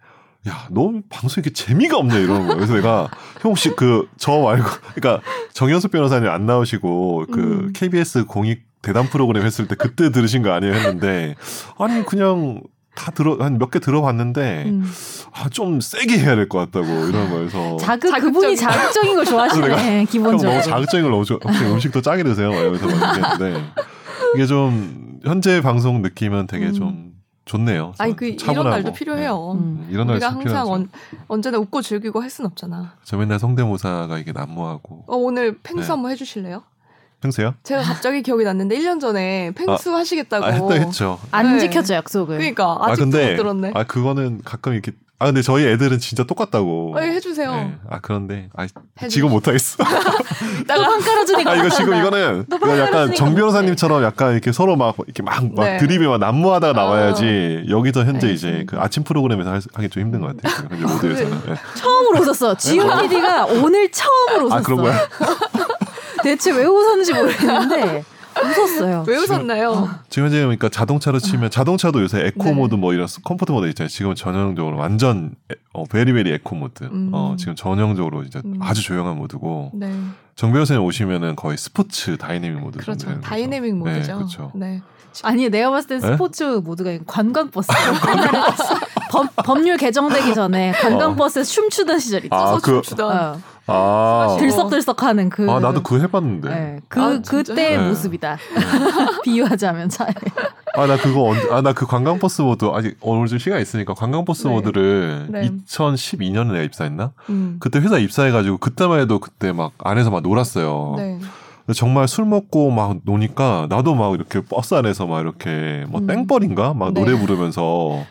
야, 너무 방송 이렇게 재미가 없네 이러는 거예요. 그래서 내가 형 혹시 그 저 말고 그러니까 정연석 변호사님 안 나오시고 그 음. 케이비에스 공익 대담 프로그램 했을 때 그때 들으신 거 아니에요 했는데 아니 그냥 다 들어 한 몇 개 들어봤는데 음. 아, 좀 세게 해야 될 것 같다고 이런 거에서 자극 그분이 자극적인 걸 좋아하시네 기본적으로. 너무 자극적인 걸 너무 좋아. 혹시 음식도 짜게 드세요? 이러면서 먹는데 이게 좀 현재 방송 느낌은 되게 음. 좀. 좋네요. 아니 그 차분하고. 이런 날도 필요해요. 음. 이런 날도 우리가 항상 필요하죠. 언, 언제나 웃고 즐기고 할 순 없잖아. 저 맨날 성대모사가 이게 난무하고. 어, 오늘 펭수 네. 한번 해주실래요? 펭수요? 제가 갑자기 기억이 났는데 일 년 전에 펭수 아, 하시겠다고. 아, 했다 했죠. 안 네. 지켰죠 약속을. 그러니까 아직도 아, 근데, 못 들었네. 아 그거는 가끔 이렇게. 아 근데 저희 애들은 진짜 똑같다고. 아, 해주세요. 네. 아 그런데 아, 지금 못하겠어. 또판 깔아주니까. 아 이거 지금 이거는 이거 약간 정 변호사님처럼 약간 이렇게 서로 막 이렇게 막, 막 네. 드립이 막 난무하다가 나와야지 아. 여기서 현재 알겠습니다. 이제 그 아침 프로그램에서 하기 좀 힘든 것 같아요. 현재 모두에서는. 네. 처음으로 웃었어. 지훈 피디가 오늘 처음으로 웃었어. 아 그런 거야? 대체 왜 웃었는지 모르겠는데. 웃었어요. 왜 웃었나요? 지금, 지금 현재 그러니까 자동차로 치면 자동차도 요새 에코 네. 모드 뭐 이런 컴포트 모드 있잖아요. 지금 전형적으로 완전 어, 베리베리 에코 모드. 음. 어, 지금 전형적으로 진짜 음. 아주 조용한 모드고 네. 정 변호사님 오시면은 거의 스포츠 다이내믹 모드. 그렇죠. 다이내믹 모드죠. 네, 그렇죠. 네. 아니 내가 봤을 땐 스포츠 네? 모드가 관광버스. 관광버스. 법, 법률 개정되기 전에 관광버스에서 어. 춤추던 시절 있죠. 아, 그, 춤추던. 어. 아, 들썩들썩하는 그. 아 나도 그거 해봤는데. 네, 그 아, 그때의 네. 모습이다. 비유하자면 차에. 아 나 그거 언제? 아 나 그 관광버스 모드 아직 오늘 좀 시간 있으니까 관광버스 네. 모드를 네. 이천십이 년에 내가 입사했나? 음. 그때 회사 입사해가지고 그때만 해도 그때 막 안에서 막 놀았어요. 네. 정말 술 먹고 막 노니까 나도 막 이렇게 버스 안에서 막 이렇게 뭐 음. 땡벌인가 막 네. 노래 부르면서.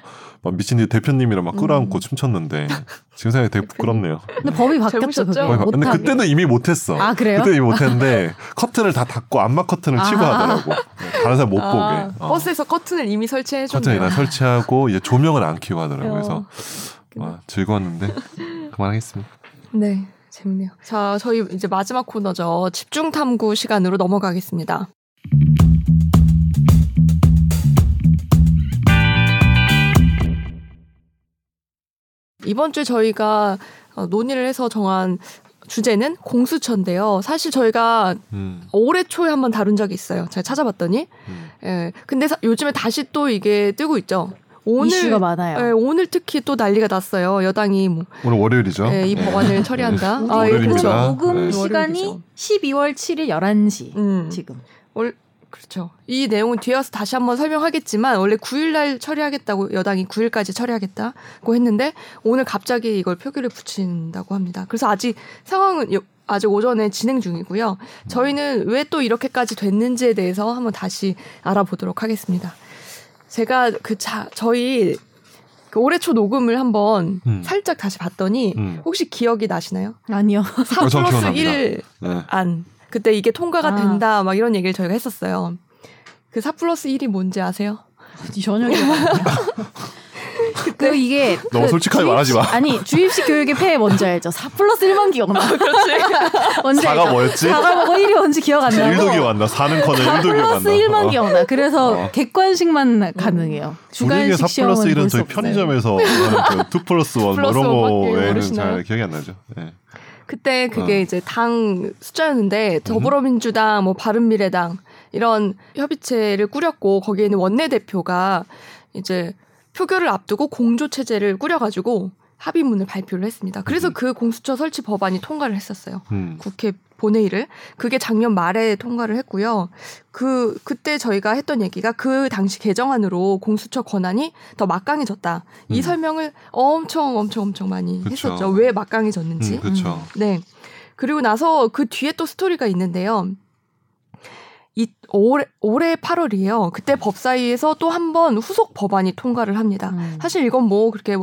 막 미친 듯이 대표님이랑 막 끌어안고 음. 춤췄는데 지금 생각이 되게 부끄럽네요. 근데 법이 바뀌었죠. 근데 하게. 그때는 이미 못했어. 아 그래요? 그때는 이미 못했는데 커튼을 다 닫고 암막 커튼을 아. 치고 하더라고. 다른 사람 못 아. 보게. 어. 버스에서 커튼을 이미 설치해줬네요. 커튼을 다 설치하고 이제 조명을 안 키우고 하더라고. 그래서 와, 즐거웠는데 그만하겠습니다. 네, 재밌네요. 자, 저희 이제 마지막 코너죠. 집중 탐구 시간으로 넘어가겠습니다. 이번 주에 저희가 논의를 해서 정한 주제는 공수처인데요. 사실 저희가 음. 올해 초에 한번 다룬 적이 있어요. 제가 찾아봤더니. 음. 예, 근데 사, 요즘에 다시 또 이게 뜨고 있죠. 오늘, 이슈가 많아요. 예, 오늘 특히 또 난리가 났어요. 여당이 뭐, 오늘 월요일이죠. 예, 이 법안을 네. 처리한다. 네. 아, 월요일입니다. 녹음 네. 시간이 십이월 칠일 열한 시 음. 지금. 올, 그렇죠. 이 내용은 뒤에 와서 다시 한번 설명하겠지만 원래 구일날 처리하겠다고 여당이 구일까지 처리하겠다고 했는데 오늘 갑자기 이걸 표기를 붙인다고 합니다. 그래서 아직 상황은 아직 오전에 진행 중이고요. 저희는 왜 또 이렇게까지 됐는지에 대해서 한번 다시 알아보도록 하겠습니다. 제가 그 자, 저희 그 올해 초 녹음을 한번 음. 살짝 다시 봤더니 음. 혹시 기억이 나시나요? 아니요. 사 플러스 일 네. 안. 그때 이게 통과가 된다 아. 막 이런 얘기를 저희가 했었어요. 그 사 플러스 일이 뭔지 아세요? 전혀 그때 이게 너무 그 솔직하게 주입식, 말하지 마. 아니 주입식 교육의 폐해 뭔지 알죠? 사 플러스 일만 기억나. 그렇지. 뭔지 사가 알죠? 뭐였지? 사가 뭐고 일이 뭔지 기억 안 나고 일도 기억 안 나. 사는 커녕 일도 기억 안 나. 사 플러스 일만 어. 기억나. 그래서 어. 객관식만 가능해요. 주관식 시험은 사 플러스 일은 저희 편의점에서 이 플러스 일 이런 거 외에는 잘 기억이 안 나죠. 네. 그때 그게 어. 이제 당 숫자였는데 더불어민주당, 뭐 바른미래당 이런 협의체를 꾸렸고 거기에 있는 원내대표가 이제 표결을 앞두고 공조체제를 꾸려가지고 합의문을 발표를 했습니다. 그래서 음. 그 공수처 설치 법안이 통과를 했었어요. 음. 국회 본회의를. 그게 작년 말에 통과를 했고요. 그, 그때 저희가 했던 얘기가 그 당시 개정안으로 공수처 권한이 더 막강해졌다. 이 음. 설명을 엄청 엄청 엄청 많이 그쵸. 했었죠. 왜 막강해졌는지. 음, 그렇죠. 음. 네. 그리고 나서 그 뒤에 또 스토리가 있는데요. 이, 올해, 올해 팔월이에요. 그때 법사위에서 또 한 번 후속 법안이 통과를 합니다. 음. 사실 이건 뭐 그렇게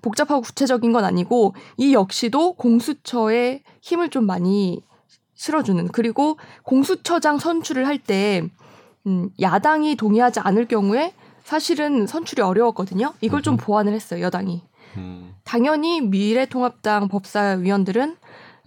복잡하고 구체적인 건 아니고 이 역시도 공수처의 힘을 좀 많이 실어주는 그리고 공수처장 선출을 할 때 음, 야당이 동의하지 않을 경우에 사실은 선출이 어려웠거든요. 이걸 좀 보완을 했어요. 여당이. 음. 당연히 미래통합당 법사위원들은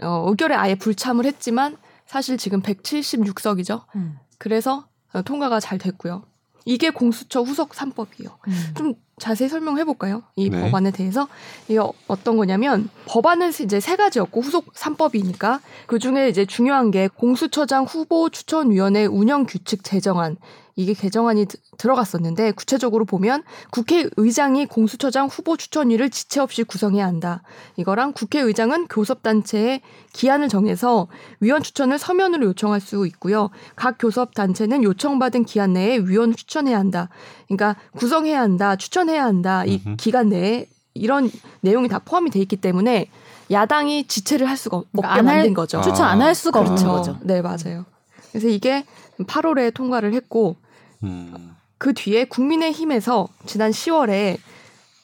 어, 의결에 아예 불참을 했지만 사실 지금 백칠십육 석이죠. 음. 그래서 통과가 잘 됐고요. 이게 공수처 후속 삼 법이에요. 음. 좀 자세히 설명해 볼까요? 이 네. 법안에 대해서. 이게 어떤 거냐면 법안은 이제 세 가지였고 후속 삼 법이니까 그중에 이제 중요한 게 공수처장 후보 추천위원회 운영 규칙 제정안. 이게 개정안이 드, 들어갔었는데 구체적으로 보면 국회의장이 공수처장 후보 추천위를 지체 없이 구성해야 한다. 이거랑 국회의장은 교섭단체에 기한을 정해서 위원 추천을 서면으로 요청할 수 있고요. 각 교섭단체는 요청받은 기한 내에 위원 추천해야 한다. 그러니까 구성해야 한다. 추천해야 한다. 이 으흠. 기간 내에 이런 내용이 다 포함이 돼 있기 때문에 야당이 지체를 할 수가 없게 그러니까 만든 할, 거죠. 추천 안 할 수가 아. 없는 그렇죠. 거죠. 네, 맞아요. 그래서 이게 팔월에 통과를 했고 음. 그 뒤에 국민의힘에서 지난 시월에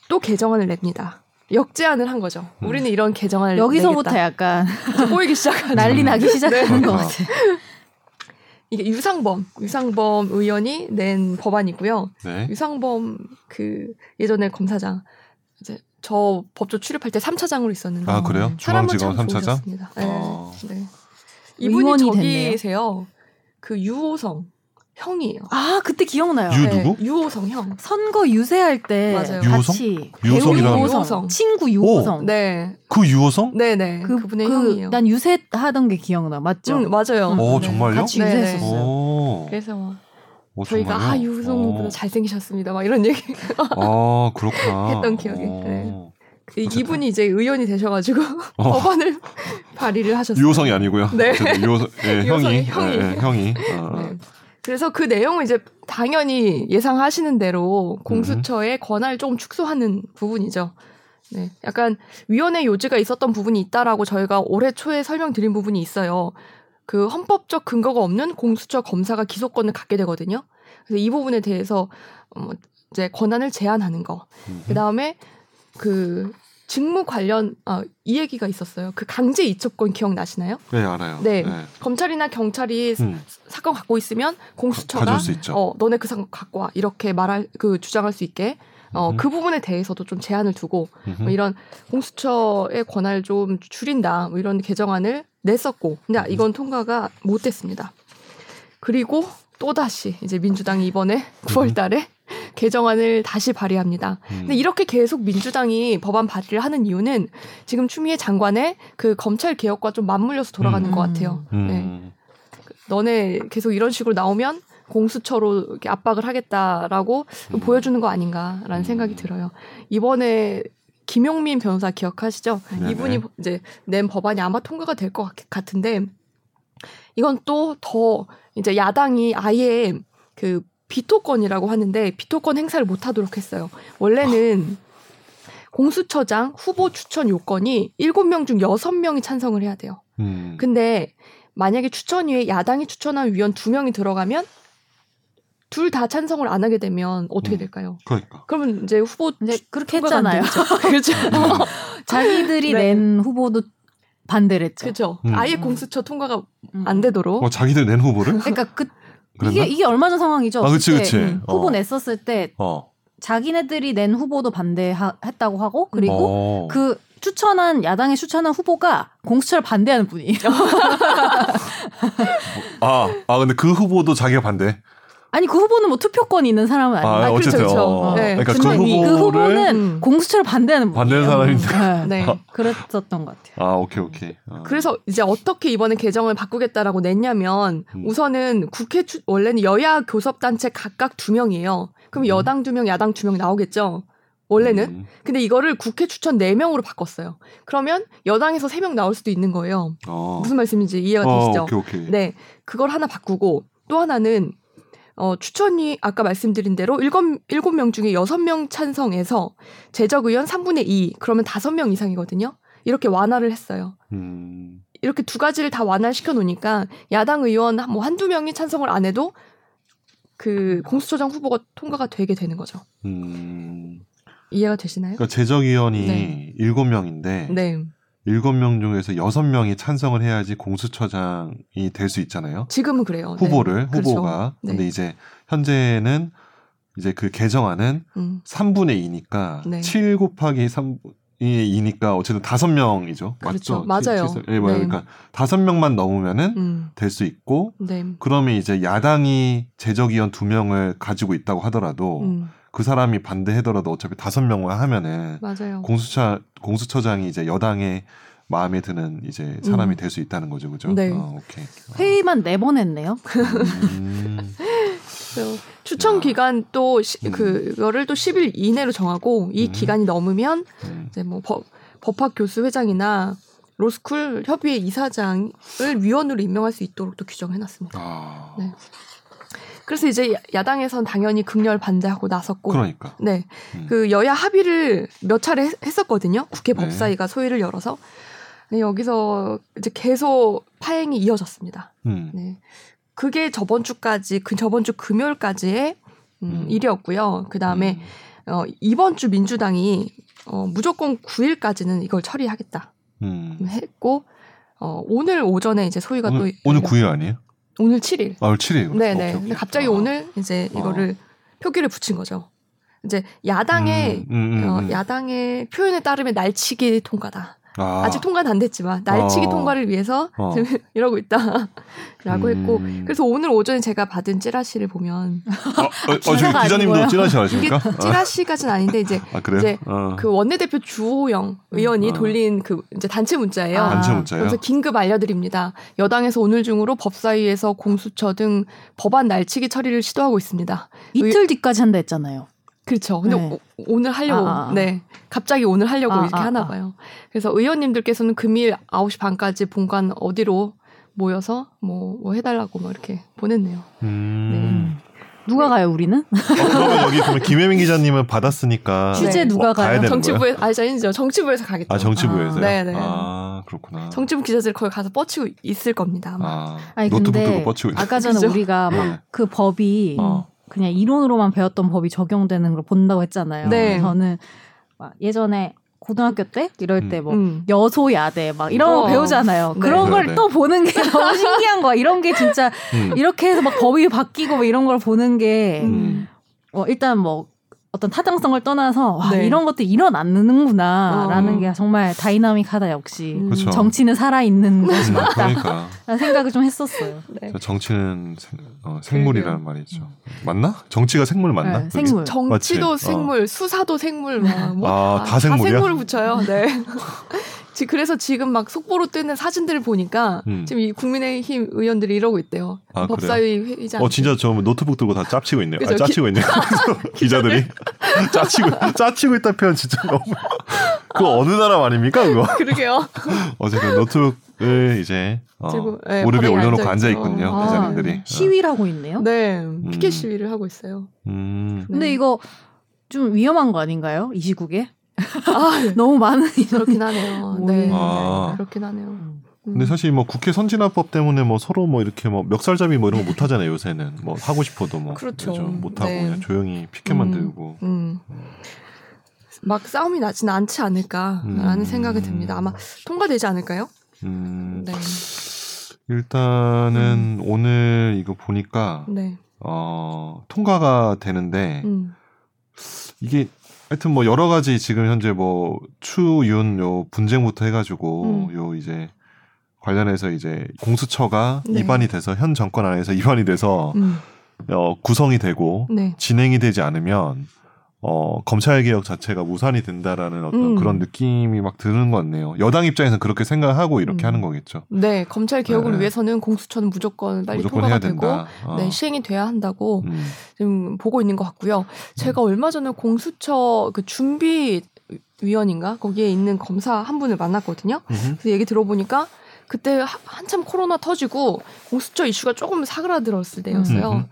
또 개정안을 냅니다. 역제안을 한 거죠. 음. 우리는 이런 개정안을 여기서부터 내겠다. 약간 꼬이기 시작하는 난리 나기 시작하는 네. 것 같아요. 이게 유상범 유상범 의원이 낸 법안이고요. 네. 유상범 그 예전에 검사장 이제 저 법조 출입할 때 삼 차장으로 있었는데 아 그래요? 중앙지검 삼 차장? 네. 아. 네. 이분이 저기세요. 그 유호성. 형이에요. 아 그때 기억나요. 유 네, 누구? 유호성 형. 선거 유세할 때 맞아요. 유호성? 같이 유호성이랑 유호성. 친구 유호성. 오, 네. 그 유호성? 네네. 그, 그분의 그, 형이에요. 난 유세하던 게 기억나. 맞죠? 응, 맞아요. 오 네. 정말요? 같이 네네. 유세했었어요. 그래서 막 오, 저희가 정말요? 아 유호성보다 잘생기셨습니다. 막 이런 얘기. 아 그렇구나. 했던 기억이. 네. 어쨌든. 이분이 이제 의원이 되셔가지고 어. 법안을 발의를 하셨어요. 유호성이 아니고요. 네. 유호성 네, 형이. 형이. 네, 형이. 아. 네. 그래서 그 내용을 이제 당연히 예상하시는 대로 공수처의 권한을 조금 축소하는 부분이죠. 네, 약간 위원회 요지가 있었던 부분이 있다라고 저희가 올해 초에 설명드린 부분이 있어요. 그 헌법적 근거가 없는 공수처 검사가 기소권을 갖게 되거든요. 그래서 이 부분에 대해서 어, 이제 권한을 제한하는 거. 그 다음에 그 직무 관련 아, 이 얘기가 있었어요. 그 강제 이첩권 기억나시나요? 네, 알아요. 네, 네. 검찰이나 경찰이 음. 사건 갖고 있으면 공수처가 어, 너네 그 사건 갖고 와 이렇게 말할 그 주장할 수 있게 어, 음. 그 부분에 대해서도 좀 제한을 두고 음. 뭐 이런 공수처의 권한을 좀 줄인다 뭐 이런 개정안을 냈었고 근데 이건 통과가 못 됐습니다. 그리고 또다시 이제 민주당이 이번에 구월달에 음. 개정안을 다시 발의합니다. 음. 근데 이렇게 계속 민주당이 법안 발의를 하는 이유는 지금 추미애 장관의 그 검찰 개혁과 좀 맞물려서 돌아가는 음. 것 같아요. 음. 네. 너네 계속 이런 식으로 나오면 공수처로 이렇게 압박을 하겠다라고 음. 보여주는 거 아닌가라는 음. 생각이 들어요. 이번에 김용민 변호사 기억하시죠? 네네. 이분이 이제 낸 법안이 아마 통과가 될 것 같은데 이건 또 더 이제 야당이 아예 그 비토권이라고 하는데 비토권 행사를 못하도록 했어요. 원래는 공수처장 후보 추천 요건이 일곱 명 중 여섯 명이 찬성을 해야 돼요. 음. 근데 만약에 추천위에 야당이 추천한 위원 두 명이 들어가면 둘 다 찬성을 안 하게 되면 어떻게 될까요? 그러니까. 그러면 이제 후보 이제 그렇게 했잖아요. 그렇죠. 자기들이 네. 낸 후보도 반대를 했죠. 그렇죠. 음. 아예 공수처 통과가 음. 안 되도록. 어, 자기들 낸 후보를? 그러니까 그 그랬나? 이게 이게 얼마 전 상황이죠. 아, 그치, 그치. 음, 후보 어. 냈었을 때 어. 자기네들이 낸 후보도 반대했다고 하고 그리고 어. 그 추천한 야당이 추천한 후보가 공수처를 반대하는 분이에요. 아, 아 근데 그 후보도 자기가 반대. 아니 그 후보는 뭐 투표권이 있는 사람은 아니에요. 아, 어쨌든 그렇죠, 그렇죠. 어. 네. 그러니까 그, 후보를... 그 후보는 음. 공수처를 반대하는 반대하는 사람인데. 네, 아. 그랬었던 것 같아요. 아 오케이 오케이. 아. 그래서 이제 어떻게 이번에 개정을 바꾸겠다라고 냈냐면 음. 우선은 국회 추... 원래는 여야 교섭단체 각각 두 명이에요. 그럼 음. 여당 두 명, 야당 두 명 나오겠죠. 원래는. 음. 근데 이거를 국회 추천 네 명으로 바꿨어요. 그러면 여당에서 세 명 나올 수도 있는 거예요. 아. 무슨 말씀인지 이해가 아, 되시죠? 오케이, 오케이. 네, 그걸 하나 바꾸고 또 하나는. 어, 추천이 아까 말씀드린 대로 일곱 명 중에 여섯 명 찬성해서 제적의원 삼분의 이 그러면 다섯 명 이상이거든요. 이렇게 완화를 했어요. 음. 이렇게 두 가지를 다 완화시켜 놓으니까 야당 의원 뭐 한두 명이 찬성을 안 해도 그 공수처장 후보가 통과가 되게 되는 거죠. 음. 이해가 되시나요? 그러니까 제적의원이 네. 일곱 명인데 네. 일곱 명 중에서 여섯 명이 찬성을 해야지 공수처장이 될 수 있잖아요. 지금은 그래요. 후보를, 네. 후보가. 그렇죠. 네. 근데 이제 현재는 이제 그 개정안은 음. 삼분의 이니까 네. 칠 곱하기 삼, 이니까 어쨌든 다섯 명이죠. 그렇죠. 맞죠? 맞아요. 칠, 칠, 칠, 네. 그러니까 다섯 명만 넘으면은 음. 될 수 있고, 네. 그러면 이제 야당이 제적위원 두 명을 가지고 있다고 하더라도 음. 그 사람이 반대하더라도 어차피 다섯 명만 하면은 맞아요. 공수처 공수처장이 이제 여당의 마음에 드는 이제 사람이 음. 될 수 있다는 거죠, 그죠? 네. 어, 오케이. 회의만 네 번 했네요. 음. 추천 야. 기간 또 시, 음. 그거를 또 십 일 이내로 정하고 이 음. 기간이 넘으면 음. 이제 뭐 법, 법학 교수 회장이나 로스쿨 협의회 이사장을 위원으로 임명할 수 있도록 또 규정해놨습니다. 아. 네. 그래서 이제 야당에선 당연히 극렬 반대하고 나섰고, 그러니까. 네, 음. 그 여야 합의를 몇 차례 했었거든요. 국회 법사위가 네. 소위를 열어서. 네, 여기서 이제 계속 파행이 이어졌습니다. 음. 네. 그게 저번 주까지, 그 저번 주 금요일까지의 음, 음. 일이었고요. 그 다음에 음. 어, 이번 주 민주당이 어, 무조건 구일까지는 이걸 처리하겠다 음. 했고, 어, 오늘 오전에 이제 소위가 오늘, 또 오늘 구일 아니에요? 오늘 칠일. 아, 오늘 칠일. 네네. 오케이, 오케이. 근데 갑자기 아. 오늘 이제 이거를 아. 표기를 붙인 거죠. 이제 야당의 음, 음, 음, 어, 음. 야당의 표현에 따르면 날치기 통과다. 아. 아직 통과는 안 됐지만 날치기 어. 통과를 위해서 어. 지금 이러고 있다라고 음. 했고, 그래서 오늘 오전에 제가 받은 찌라시를 보면 어, 어, 어, 지금 기자님도 찌라시 아십니까? 이게 찌라시까지는 아닌데 이제, 아, 이제 어. 그 원내대표 주호영 의원이 어. 돌린 그 이제 단체 문자예요. 아, 단체 문자예요. 그래서 긴급 알려드립니다. 여당에서 오늘 중으로 법사위에서 공수처 등 법안 날치기 처리를 시도하고 있습니다. 이틀 의... 뒤까지 한다 했잖아요. 그렇죠. 근데 네. 오, 오늘 하려고, 아, 아, 아. 네. 갑자기 오늘 하려고 아, 이렇게 아, 하나 봐요. 그래서 의원님들께서는 금일 아홉 시 반까지 본관 어디로 모여서 뭐, 뭐 해달라고 막 이렇게 보냈네요. 음. 네. 누가 가요, 우리는? 어, 그러면 여기 보면 김혜민 기자님은 받았으니까. 취재 네. 누가 가요? 정치부에, 아니, 아니죠. 정치부에서 가겠죠. 아, 정치부에서요? 아, 네네. 아, 그렇구나. 정치부 기자들 거기 가서 뻗치고 있을 겁니다. 아마. 아, 아니, 근데 아까 전에 그렇죠? 우리가 막 그 법이. 어. 그냥 이론으로만 배웠던 법이 적용되는 걸 본다고 했잖아요. 네. 저는 막 예전에 고등학교 때 이럴 때 뭐 음. 여소야대 막 이런 어. 거 배우잖아요. 네. 그런 걸 또 보는 게 너무 신기한 거야. 이런 게 진짜 음. 이렇게 해서 막 법이 바뀌고 막 이런 걸 보는 게 음. 어, 일단 뭐 어떤 타당성을 떠나서 와, 네. 이런 것도 일어나는구나 라는 어. 게 정말 다이나믹하다. 역시 음. 그렇죠. 정치는 살아있는 것이다. 그러니까. 라는 생각을 좀 했었어요. 네. 정치는 생, 어, 생물이라는 네. 말이죠. 맞나? 정치가 생물 맞나? 네, 생물. 정치도 맞지? 생물, 어. 수사도 생물. 뭐, 아, 아, 다 생물이야? 다 생물을 붙여요. 네. 그래서 지금 막 속보로 뜨는 사진들을 보니까 음. 지금 이 국민의힘 의원들이 이러고 있대요. 아, 법사위 그래요? 회의장. 어 진짜 저 노트북 들고 다 짜치고 있네요. 아, 짜치고 있네요. 기자들이 짜치고 짜치고 있다 표현 진짜 너무. 그거 어느 나라 아닙니까 그거? 그러게요. 어제 그 노트북을 이제 어, 들고, 네, 무릎에 올려놓고 앉아 있군요. 아, 기자님들이 시위를 하고 있네요. 네, 음. 피켓 시위를 하고 있어요. 음. 근데 이거 좀 위험한 거 아닌가요? 이 시국에? 아, 너무 많은 그렇긴 하네요. 네, 아. 네, 그렇긴 하네요. 음. 근데 사실 뭐 국회 선진화법 때문에 뭐 서로 뭐 이렇게 뭐 멱살잡이 뭐 이런 거 못 하잖아요. 요새는 뭐 하고 싶어도 뭐 그렇죠. 못 하고 네. 그냥 조용히 피켓만 음. 들고 음. 음. 막 싸움이 나지는 않지 않을까라는 음. 생각이 듭니다. 아마 통과되지 않을까요? 음. 네. 일단은 음. 오늘 이거 보니까 네. 어, 통과가 되는데 음. 이게. 하여튼 뭐 여러 가지 지금 현재 뭐 추윤 요 분쟁부터 해가지고 음. 요 이제 관련해서 이제 공수처가 네. 입안이 돼서 현 정권 안에서 입안이 돼서 음. 어, 구성이 되고 네. 진행이 되지 않으면 어, 검찰 개혁 자체가 무산이 된다라는 어떤 음. 그런 느낌이 막 드는 것 같네요. 여당 입장에서는 그렇게 생각하고 이렇게 음. 하는 거겠죠. 네, 검찰 개혁을 네. 위해서는 공수처는 무조건 빨리 무조건 통과가 되고 어. 네, 시행이 돼야 한다고. 음. 지금 보고 있는 것 같고요. 제가 음. 얼마 전에 공수처 그 준비위원인가 거기에 있는 검사 한 분을 만났거든요. 음흠. 그래서 얘기 들어보니까 그때 하, 한참 코로나 터지고 공수처 이슈가 조금 사그라들었을 때였어요. 음흠.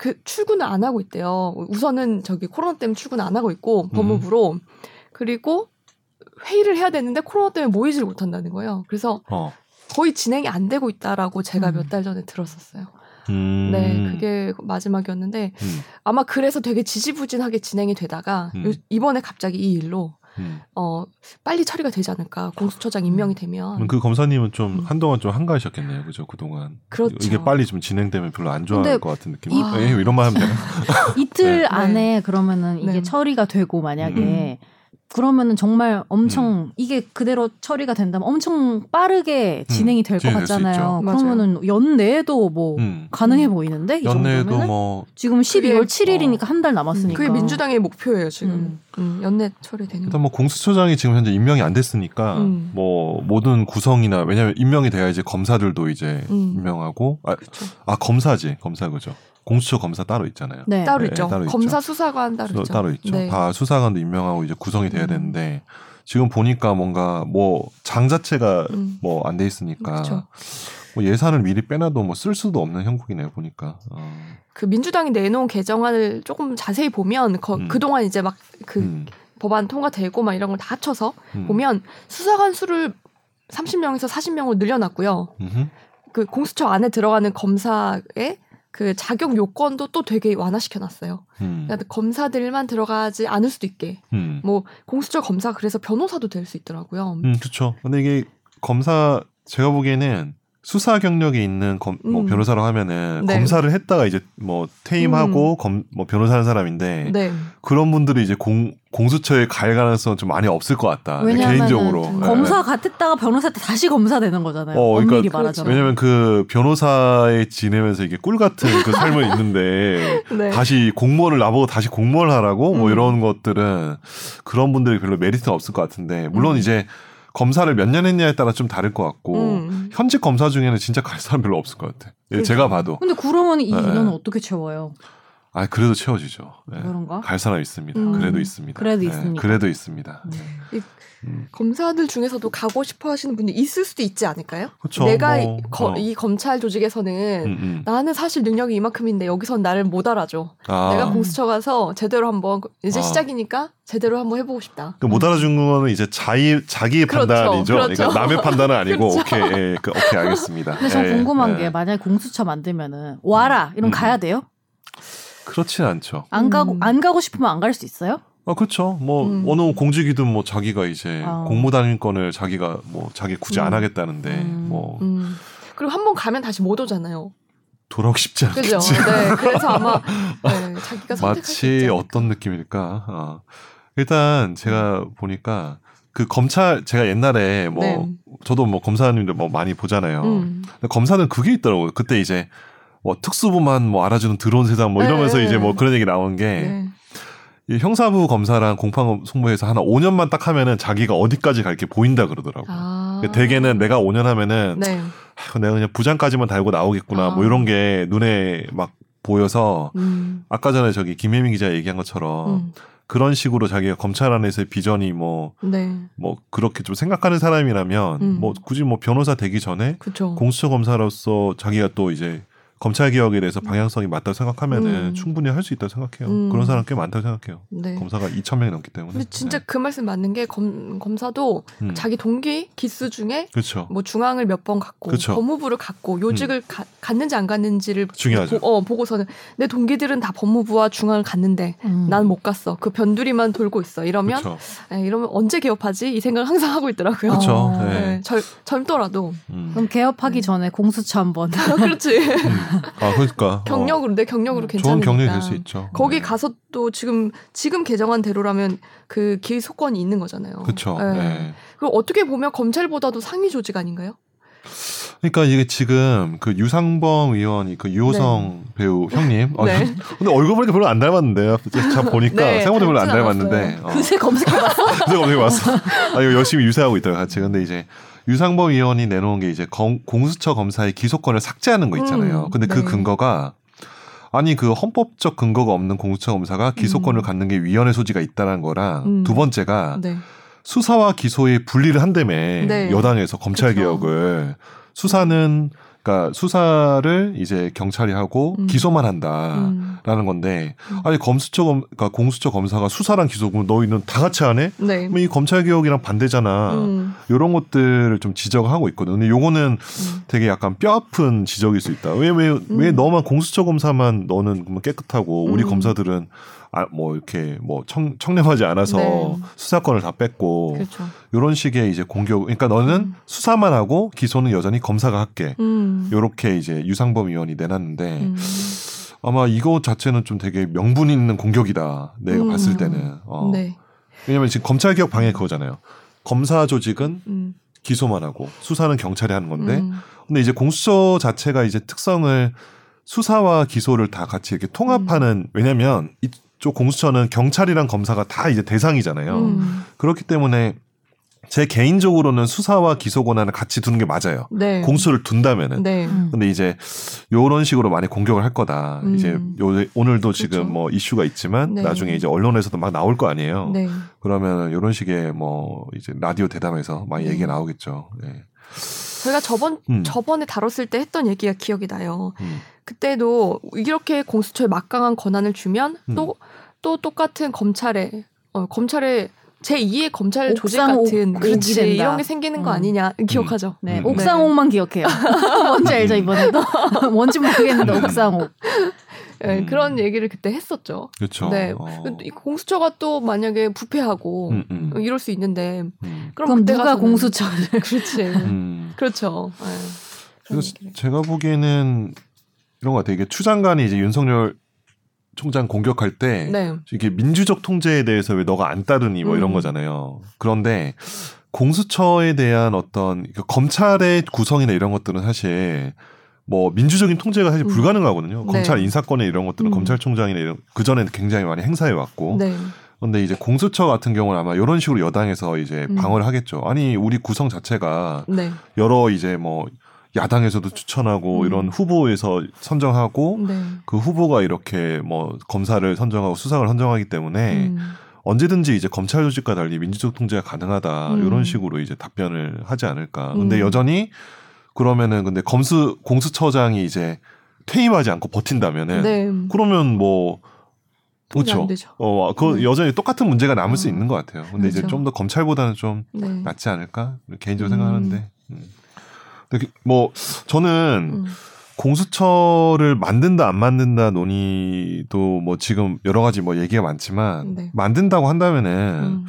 그 출근을 안 하고 있대요. 우선은 저기 코로나 때문에 출근 안 하고 있고 법무부로 음. 그리고 회의를 해야 되는데 코로나 때문에 모이질 못한다는 거예요. 그래서 어. 거의 진행이 안 되고 있다라고 제가 음. 몇 달 전에 들었었어요. 음. 네, 그게 마지막이었는데 음. 아마 그래서 되게 지지부진하게 진행이 되다가 음. 이번에 갑자기 이 일로 음. 어, 빨리 처리가 되지 않을까. 공수처장 임명이 되면. 그 검사님은 좀 음. 한동안 좀 한가하셨겠네요. 그죠? 그동안. 그렇죠. 이게 빨리 좀 진행되면 별로 안 좋아할 것 같은 느낌. 이, 아, 에이, 이런 말 하면 되나? 이틀 네. 안에 그러면은 네. 이게 처리가 되고 만약에 음. 그러면은 정말 엄청 음. 이게 그대로 처리가 된다면 엄청 빠르게 진행이 될 것 음, 같잖아요. 그러면은 연내에도 뭐 음. 가능해 보이는데 음. 이 연내에도 뭐 지금 십이월 칠일이니까 어. 한 달 남았으니까 그게 민주당의 목표예요 지금. 음. 음. 연내 처리되는. 일단 뭐 공수처장이 지금 현재 임명이 안 됐으니까 음. 뭐 모든 구성이나 왜냐하면 임명이 돼야 이제 검사들도 이제 음. 임명하고 아, 아 검사지 검사 그죠. 공수처 검사 따로 있잖아요. 네. 따로 네, 있죠. 따로 검사 있죠. 수사관 따로 수, 있죠. 따로 있죠. 네. 다 수사관도 임명하고 이제 구성이 돼야 음. 되는데 지금 보니까 뭔가 뭐 장 자체가 음. 뭐 안 돼 있으니까 그렇죠. 뭐 예산을 미리 빼놔도 뭐 쓸 수도 없는 형국이네요 보니까. 어. 그 민주당이 내놓은 개정안을 조금 자세히 보면 거, 음. 그동안 이제 막 그 음. 법안 통과되고 막 이런 걸 다 합쳐서 음. 보면 수사관 수를 삼십 명에서 사십 명으로 늘려놨고요. 음흠. 그 공수처 안에 들어가는 검사의 그 자격 요건도 또 되게 완화시켜놨어요. 음. 그러니까 검사들만 들어가지 않을 수도 있게. 음. 뭐 공수처 검사 그래서 변호사도 될 수 있더라고요. 음, 그렇죠. 근데 이게 검사 제가 보기에는 수사 경력이 있는 검, 음. 뭐 변호사로 하면은 네. 검사를 했다가 이제 뭐 퇴임하고 음. 검, 뭐 변호사는 사람인데 네. 그런 분들이 이제 공 공수처에 갈 가능성은 좀 많이 없을 것 같다. 개인적으로 검사 같았다가 변호사 때 다시 검사 되는 거잖아요. 어, 엄밀히 그러니까, 말하자면 왜냐하면 그 변호사에 지내면서 이게 꿀 같은 그 삶은 있는데 네. 다시 공무원을 나보고 다시 공무원을 하라고 음. 뭐 이런 것들은 그런 분들이 별로 메리트는 없을 것 같은데 물론 음. 이제. 검사를 몇 년 했냐에 따라 좀 다를 것 같고 음. 현직 검사 중에는 진짜 갈 사람 별로 없을 것 같아. 그렇죠. 제가 봐도. 근데 그러면 이 인원은 네. 어떻게 채워요? 아 그래도 채워지죠. 네. 그런가? 갈 사람 있습니다. 음. 그래도 있습니다. 그래도 네. 있습니다. 그래도 있습니다. 네. 이, 음. 검사들 중에서도 가고 싶어하시는 분이 있을 수도 있지 않을까요? 그쵸, 내가 뭐, 거, 어. 이 검찰 조직에서는 음, 음. 나는 사실 능력이 이만큼인데 여기선 나를 못 알아줘. 아. 내가 공수처 가서 제대로 한번 이제 아. 시작이니까 제대로 한번 해보고 싶다. 그 못 알아준 거는 이제 자기 자기의 그렇죠, 판단이죠. 그렇죠. 그러니까 남의 판단은 아니고 그렇죠. 오케이, 예, 그, 오케이 알겠습니다. 근데 전 예, 궁금한 예. 게 만약에 공수처 만들면은 와라 이러면 음. 가야 돼요? 그렇진 않죠. 안 가고 음. 안 가고 싶으면 안 갈 수 있어요? 아 그렇죠. 뭐 음. 어느 공직이든 뭐 자기가 이제 아. 공무단일권을 자기가 뭐 자기 굳이 음. 안 하겠다는데 음. 뭐 음. 그리고 한번 가면 다시 못 오잖아요. 돌아오기 쉽지 않겠지. 그렇죠. 네. 그래서 아마 네, 자기가 마치 어떤 느낌일까. 어. 일단 제가 보니까 그 검찰 제가 옛날에 뭐 네. 저도 뭐 검사님들 뭐 많이 보잖아요. 음. 검사는 그게 있더라고요. 그때 이제 뭐 특수부만 뭐 알아주는 드론 세상 뭐 이러면서 네. 이제 뭐 그런 얘기 나온 게 네. 이 형사부 검사랑 공판 송부에서 하나 오 년만 딱 하면은 자기가 어디까지 갈게 보인다 그러더라고. 아. 대개는 내가 오 년 하면은 네. 아, 내가 그냥 부장까지만 달고 나오겠구나 아. 뭐 이런 게 눈에 막 보여서 음. 아까 전에 저기 김혜민 기자 얘기한 것처럼. 음. 그런 식으로 자기가 검찰 안에서의 비전이 뭐, 네. 뭐, 그렇게 좀 생각하는 사람이라면, 음. 뭐, 굳이 뭐 변호사 되기 전에, 그쵸. 공수처 검사로서 자기가 또 이제 검찰 개혁에 대해서 방향성이 맞다고 생각하면은 음. 충분히 할 수 있다고 생각해요. 음. 그런 사람 꽤 많다고 생각해요. 네. 검사가 이천 명이 넘기 때문에. 근데 진짜 네. 그 말씀 맞는 게 검, 검사도 음. 자기 동기 기수 중에 그쵸. 뭐 중앙을 몇 번 갔고 그쵸. 법무부를 갔고 요직을 음. 가, 갔는지 안 갔는지를 중요하죠. 보, 어, 보고서는 내 동기들은 다 법무부와 중앙을 갔는데 음. 난 못 갔어. 그 변두리만 돌고 있어. 이러면 에, 이러면 언제 개업하지? 이 생각을 항상 하고 있더라고요. 그렇죠. 네. 네. 젊, 젊더라도. 음. 그럼 개업하기 음. 전에 공수처 한번. 그렇지. 아, 그러니까 경력으로 어. 내 경력으로 음, 괜찮으니까 좋은 경력이 될 수 있죠. 거기 네. 가서 또 지금 지금 개정안대로라면 그 기소권이 있는 거잖아요. 그렇죠. 네. 네. 그럼 어떻게 보면 검찰보다도 상위 조직 아닌가요? 그러니까 이게 지금 그 유상범 의원이 그 유호성 네. 배우 형님. 네. 아, 근데 얼굴 보니까 별로 안 닮았는데요. 자 보니까 네, 생각보다 별로 안 닮았는데. 어. 그새 검색해봤어. 그새 검색해봤어. 아 이거 열심히 유사하고 있더라고요. 같이. 근데 이제. 유상범 의원이 내놓은 게 이제 검, 공수처 검사의 기소권을 삭제하는 거 있잖아요. 음, 근데 네. 그 근거가 아니 그 헌법적 근거가 없는 공수처 검사가 기소권을 음. 갖는 게 위헌의 소지가 있다는 거랑 음. 두 번째가 네. 수사와 기소의 분리를 한다며 네. 여당에서 검찰개혁을 수사는 그러니까 수사를 이제 경찰이 하고 음. 기소만 한다라는 음. 건데 아니 검수처 검, 그러니까 공수처 검사가 수사랑 기소고 너희는 다 같이 하네? 네. 이 검찰 개혁이랑 반대잖아. 음. 이런 것들을 좀 지적하고 있거든. 근데 요거는 음. 되게 약간 뼈 아픈 지적일 수 있다. 왜 왜 왜 음. 너만 공수처 검사만 너는 깨끗하고 우리 음. 검사들은 아, 뭐 이렇게 뭐 청, 청렴하지 않아서 네. 수사권을 다 뺏고 그렇죠. 이런 식의 이제 공격. 그러니까 너는 음. 수사만 하고 기소는 여전히 검사가 할게. 음. 이렇게 이제 유상범 의원이 내놨는데 음. 아마 이거 자체는 좀 되게 명분 있는 공격이다. 내가 음. 봤을 때는. 어. 네. 왜냐하면 지금 검찰개혁 방향이 그거잖아요. 검사 조직은 음. 기소만 하고 수사는 경찰이 하는 건데 음. 근데 이제 공수처 자체가 이제 특성을 수사와 기소를 다 같이 이렇게 통합하는 음. 왜냐하면 이쪽 공수처는 경찰이랑 검사가 다 이제 대상이잖아요. 음. 그렇기 때문에 제 개인적으로는 수사와 기소 권한을 같이 두는 게 맞아요. 네. 공수를 둔다면은. 네. 음. 근데 이제 요런 식으로 많이 공격을 할 거다. 음. 이제 요, 오늘도 그쵸? 지금 뭐 이슈가 있지만 네. 나중에 이제 언론에서도 막 나올 거 아니에요. 네. 그러면 요런 식의 뭐 이제 라디오 대담에서 많이 네. 얘기가 나오겠죠. 네. 저희가 저번, 음. 저번에 다뤘을 때 했던 얘기가 기억이 나요. 음. 그때도 이렇게 공수처에 막강한 권한을 주면 음. 또, 또 똑같은 검찰에, 어, 검찰에 제이의 검찰 조직 같은 옥, 그렇지, 이런 게 생기는 음. 거 아니냐 기억하죠? 음. 네. 음. 옥상옥만 네. 기억해요. 뭔지 알죠? 이번에도 뭔지 모르겠는데 음. 옥상옥 네, 음. 그런 얘기를 그때 했었죠. 그렇죠. 네. 어. 공수처가 또 만약에 부패하고 음, 음. 이럴 수 있는데 음. 그럼, 그럼 누가 공수처를 그렇지 음. 그렇죠. 네. 그래서 제가 보기에는 이런 것 같아요. 이게 추장관이 이제 윤석열 총장 공격할 때 네. 이게 민주적 통제에 대해서 왜 너가 안 따르니 뭐 음. 이런 거잖아요. 그런데 공수처에 대한 어떤 검찰의 구성이나 이런 것들은 사실 뭐 민주적인 통제가 사실 음. 불가능하거든요. 네. 검찰 인사권에 이런 것들은 음. 검찰총장이나 이런 그전에는 굉장히 많이 행사해 왔고 네. 근데 이제 공수처 같은 경우는 아마 이런 식으로 여당에서 이제 음. 방어를 하겠죠. 아니 우리 구성 자체가 네. 여러 이제 뭐 야당에서도 추천하고 음. 이런 후보에서 선정하고 네. 그 후보가 이렇게 뭐 검사를 선정하고 수사를 선정하기 때문에 음. 언제든지 이제 검찰 조직과 달리 민주적 통제가 가능하다 음. 이런 식으로 이제 답변을 하지 않을까. 근데 음. 여전히 그러면은 근데 검수 공수처장이 이제 퇴임하지 않고 버틴다면은 네. 그러면 뭐 그렇죠. 어, 그 음. 여전히 똑같은 문제가 남을 어. 수 있는 것 같아요. 근데 그렇죠. 이제 좀 더 검찰보다는 좀 네. 낫지 않을까 개인적으로 음. 생각하는데. 음. 뭐 저는 음. 공수처를 만든다 안 만든다 논의도 뭐 지금 여러 가지 뭐 얘기가 많지만 네. 만든다고 한다면은 음.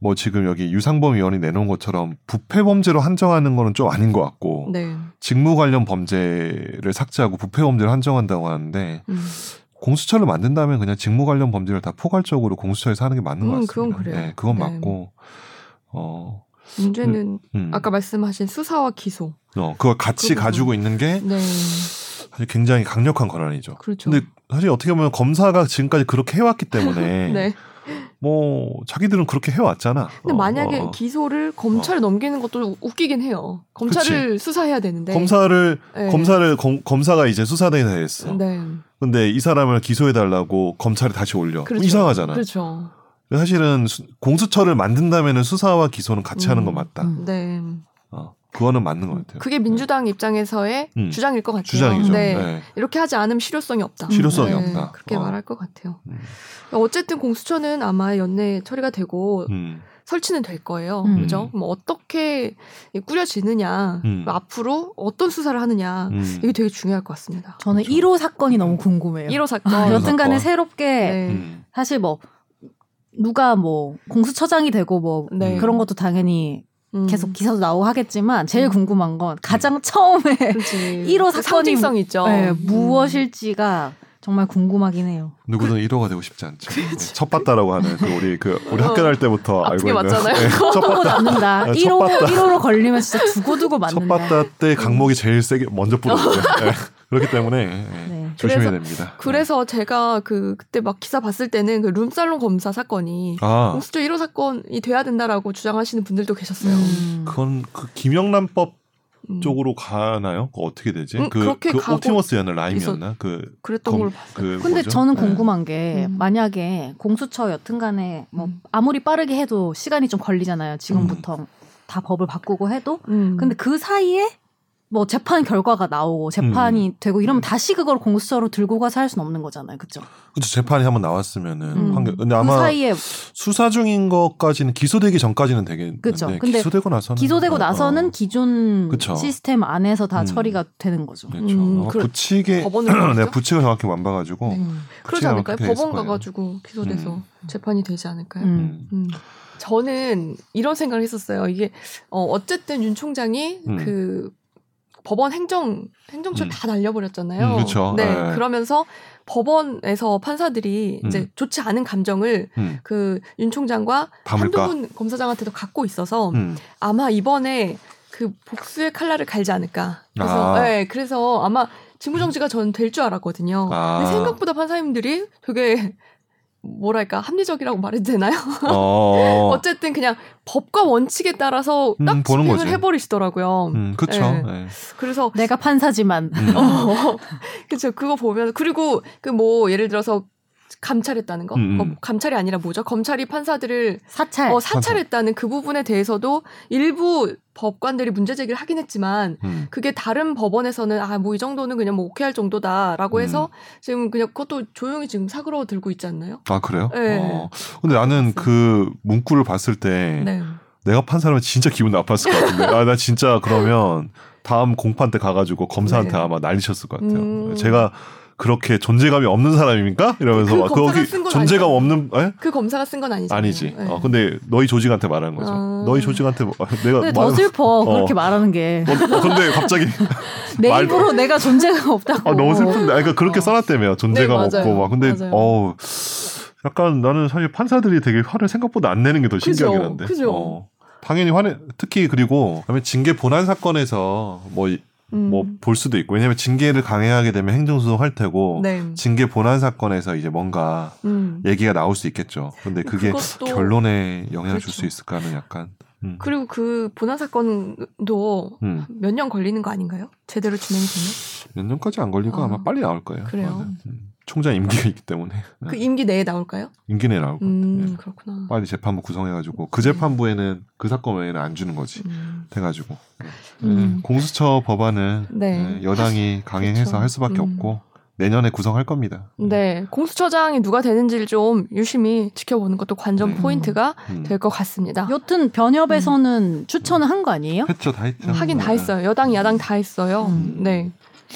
뭐 지금 여기 유상범 의원이 내놓은 것처럼 부패 범죄로 한정하는 거는 좀 아닌 것 같고 네. 직무 관련 범죄를 삭제하고 부패 범죄를 한정한다고 하는데 음. 공수처를 만든다면 그냥 직무 관련 범죄를 다 포괄적으로 공수처에서 하는 게 맞는 음, 것 같습니다. 그건 그래요. 네, 그건 네. 맞고 어. 문제는 음, 음. 아까 말씀하신 수사와 기소. 어, 그걸 같이 가지고 있는 게 네. 사실 굉장히 강력한 권한이죠. 그렇죠. 근데 사실 어떻게 보면 검사가 지금까지 그렇게 해왔기 때문에 네. 뭐 자기들은 그렇게 해왔잖아. 근데 어, 만약에 어, 기소를 검찰 어. 넘기는 것도 웃기긴 해요. 검찰을 그치. 수사해야 되는데 검사를 네. 검사를 검, 검사가 이제 수사대에 했어. 네. 근데 이 사람을 기소해달라고 검찰에 다시 올려. 그렇죠. 이상하잖아. 그렇죠. 사실은 수, 공수처를 만든다면은 수사와 기소는 같이 음, 하는 건 맞다. 음. 네. 어, 그거는 맞는 것 같아요. 그게 민주당 네. 입장에서의 음. 주장일 것 같아요. 주장이죠. 네. 네. 이렇게 하지 않으면 실효성이 없다. 실효성이 네. 없다. 그렇게 어. 말할 것 같아요. 음. 어쨌든 공수처는 아마 연내 처리가 되고 음. 설치는 될 거예요. 음. 그죠? 뭐 어떻게 꾸려지느냐, 음. 앞으로 어떤 수사를 하느냐, 음. 이게 되게 중요할 것 같습니다. 저는 그렇죠. 일 호 사건이 너무 궁금해요. 일 호 사건. 아, 여튼간에 새롭게 네. 음. 사실 뭐 누가 뭐 공수처장이 되고 뭐 네. 그런 것도 당연히 음. 계속 기사도 나오고 하겠지만 제일 음. 궁금한 건 가장 처음에 그치. 일 호 사건이 상징성 있죠. 네, 음. 무엇일지가 정말 궁금하긴 해요. 누구든 일 호가 되고 싶지 않죠. 첫봤다라고 하는 그 우리 그 우리 학교 다닐 때부터 알고 있는 맞잖아요. 네, 두고두고 남는다. 일 호 일 호로 걸리면 진짜 두고두고 맞는다. 첫봤다 때 강목이 제일 세게 먼저 뿌렸어요. 네. 그렇기 때문에 네. 네. 조심해야 그래서, 됩니다. 그래서 네. 제가 그 그때 막 기사 봤을 때는 그 룸살롱 검사 사건이 아. 공수처 일 호 사건이 돼야 된다라고 주장하시는 분들도 계셨어요. 음. 그건 그 김영란법 음. 쪽으로 가나요? 그거 어떻게 되지? 음, 그, 그 옵티머스였나 라임이었나? 그 그랬던 걸 봤어요. 그 근데 뭐죠? 저는 궁금한 게 음. 만약에 공수처 여튼간에 뭐 음. 아무리 빠르게 해도 시간이 좀 걸리잖아요. 지금부터 음. 다 법을 바꾸고 해도 음. 근데 그 사이에 뭐 재판 결과가 나오고 재판이 음. 되고 이러면 다시 그걸 공수처로 들고 가서 할 수는 없는 거잖아요, 그렇죠? 그렇죠. 재판이 한번 나왔으면은 음. 환경, 근데 아마 그 사이에 수사 중인 것까지는 기소되기 전까지는 되겠는데 그렇죠. 근데 기소되고 나서는 기소되고 나서는 어. 기존 그쵸. 시스템 안에서 다 음. 처리가 되는 거죠. 그렇죠. 음. 어, 부칙에 내가 부칙을 정확히 안 봐가지고 음. 그러지 않을까요? 법원 가가지고 기소돼서 음. 재판이 되지 않을까요? 음. 음. 저는 이런 생각을 했었어요. 이게 어, 어쨌든 윤 총장이 음. 그 법원 행정 행정처 음. 다 날려버렸잖아요. 음, 그렇죠. 네, 네, 그러면서 법원에서 판사들이 음. 이제 좋지 않은 감정을 음. 그 윤 총장과 담을까? 한동훈 검사장한테도 갖고 있어서 음. 아마 이번에 그 복수의 칼날을 갈지 않을까. 그래서 아. 네, 그래서 아마 직무 정지가 전 될 줄 알았거든요. 아. 근데 생각보다 판사님들이 되게 뭐랄까 합리적이라고 말해도 되나요? 어. 어쨌든 그냥 법과 원칙에 따라서 딱 음, 집행을 해버리시더라고요. 음, 그렇죠. 네. 네. 그래서 내가 판사지만 음. 어, 그렇죠. 그거 보면 그리고 그 뭐 예를 들어서 감찰했다는 거, 음, 음. 어, 감찰이 아니라 뭐죠? 검찰이 판사들을 사찰, 어, 사찰했다는 사찰. 그 부분에 대해서도 일부 법관들이 문제 제기를 하긴 했지만 음. 그게 다른 법원에서는 아, 뭐 이 정도는 그냥 뭐 오케이 할 정도다라고 해서 음. 지금 그냥 그것도 조용히 지금 사그러들고 있지 않나요? 아 그래요? 네. 어. 근데 나는 그래서. 그 문구를 봤을 때 네. 내가 판 사람은 진짜 기분 나빴을 것 같은데 아, 나 진짜 그러면 다음 공판 때 가가지고 검사한테 네. 아마 난리셨을 것 같아요. 음. 제가 그렇게 존재감이 없는 사람입니까? 이러면서 그 거기 존재감 아니죠. 없는 에? 그 검사가 쓴 건 아니죠. 아니지. 네. 어, 근데 너희 조직한테 말하는 거죠. 아... 너희 조직한테 내가 근데 더 슬퍼 어. 그렇게 말하는 게. 어, 근데 갑자기 내 입으로 내가 존재감 없다고. 아, 너무 슬픈데. 그러니까 그렇게 어. 써놨다며 존재감 네, 없고 막. 근데 어 약간 나는 사실 판사들이 되게 화를 생각보다 안 내는 게 더 신기하긴 한데. 그죠. 어. 당연히 화내. 특히 그리고 그다음에 징계 본안 사건에서 뭐. 뭐 볼 수도 있고 왜냐하면 징계를 강행하게 되면 행정소송 할 테고 네. 징계 본안 사건에서 이제 뭔가 음. 얘기가 나올 수 있겠죠. 그런데 그게 결론에 영향을 줄 수 있을까 하는 약간 음. 그리고 그 본안 사건도 음. 몇 년 걸리는 거 아닌가요? 제대로 진행이 되면? 몇 년까지 안 걸리고 아. 아마 빨리 나올 거예요. 그래요. 음. 총장 임기가 있기 때문에 그 임기 내에 나올까요? 임기 내에 나올 것 음, 같아요. 그렇구나. 빨리 재판부 구성해가지고 그 재판부에는 그 사건 외에는 안 주는 거지 음. 돼가지고 음. 네. 공수처 법안은 네. 여당이 강행해서 그렇죠. 할 수밖에 음. 없고 내년에 구성할 겁니다. 네, 공수처장이 누가 되는지를 좀 유심히 지켜보는 것도 관전 네. 포인트가 음. 될 것 같습니다. 여튼 변협에서는 음. 추천을 한 거 아니에요? 했죠, 다 했죠. 하긴 네. 다 했어요. 여당, 야당 다 했어요. 음. 네.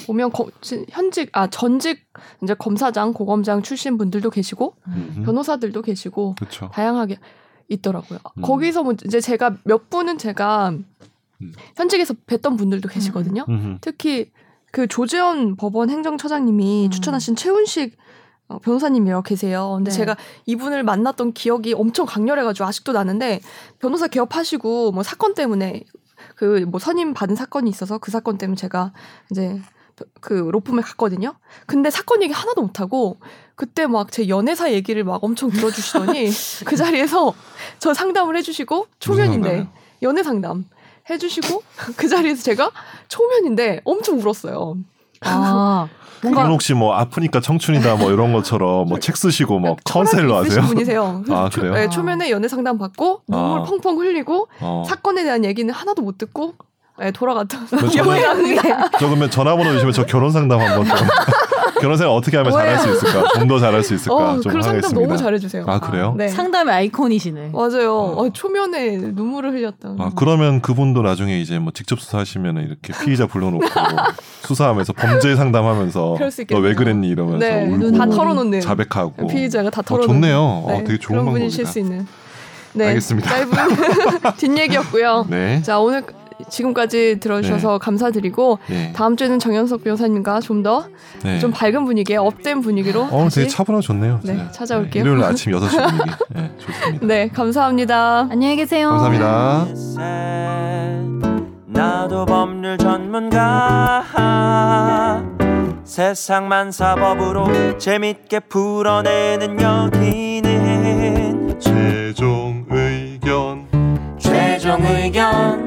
보면 거, 현직 아 전직 이제 검사장, 고검장 출신 분들도 계시고 음흠. 변호사들도 계시고 그쵸. 다양하게 있더라고요. 음. 거기서 뭐 이제 제가 몇 분은 제가 음. 현직에서 뵀던 분들도 계시거든요. 음. 특히 그 조재현 법원 행정처장님이 음. 추천하신 최운식 변호사님이라고 계세요. 근데 네. 제가 이분을 만났던 기억이 엄청 강렬해가지고 아직도 나는데 변호사 개업하시고 뭐 사건 때문에 그 뭐 선임 받은 사건이 있어서 그 사건 때문에 제가 이제 그 로펌에 갔거든요. 근데 사건 얘기 하나도 못하고 그때 막 제 연애사 얘기를 막 엄청 들어주시더니 그 자리에서 저 상담을 해주시고 초면인데 연애 상담 해주시고 그 자리에서 제가 초면인데 엄청 울었어요. 아, 뭔가 혹시 뭐 아프니까 청춘이다 뭐 이런 것처럼 뭐 책 쓰시고 뭐 컨셀러 하세요? 분이세요. 아 그래요? 네, 초면에 연애 상담 받고 눈물 아. 펑펑 흘리고 어. 사건에 대한 얘기는 하나도 못 듣고. 네, 돌아갔다. 저 그러면 전화번호 주시면 저 결혼 상담 한번 좀. 결혼 상담 어떻게 하면 잘할 수 있을까? 좀 더 잘할 수 있을까? 어, 좀 하겠습니다. 상담 너무 잘해주세요. 아 그래요? 아, 네. 상담의 아이콘이시네. 맞아요. 어. 어, 초면에 눈물을 흘렸다. 아 그러면 그분도 나중에 이제 뭐 직접 수사하시면 이렇게 피의자 불러놓고 수사하면서 범죄 상담하면서 너 왜 그랬니 이러면서 네, 울고 다 털어놓는 자백하고 피의자가 다 털어놓는. 어, 좋네요. 네, 어, 되게 좋은 그런 방법이다. 분이실 수 있는. 네, 알겠습니다. 짧은 뒷얘기였고요. 네. 자 오늘. 지금까지 들어주셔서 네. 감사드리고 네. 다음 주에는 정연석 변호사님과 좀 더 좀 네. 밝은 분위기에 업된 분위기로 어, 다시 되게 차분하고 좋네요. 네, 찾아올게요. 네. 일요일 아침 여섯 시 분위기 네, 좋습니다. 네, 감사합니다. 안녕히 계세요. 감사합니다. 나도 법률 전문가 세상만 사법으로 재밌게 풀어내는 여기는 최종 의견 최종 의견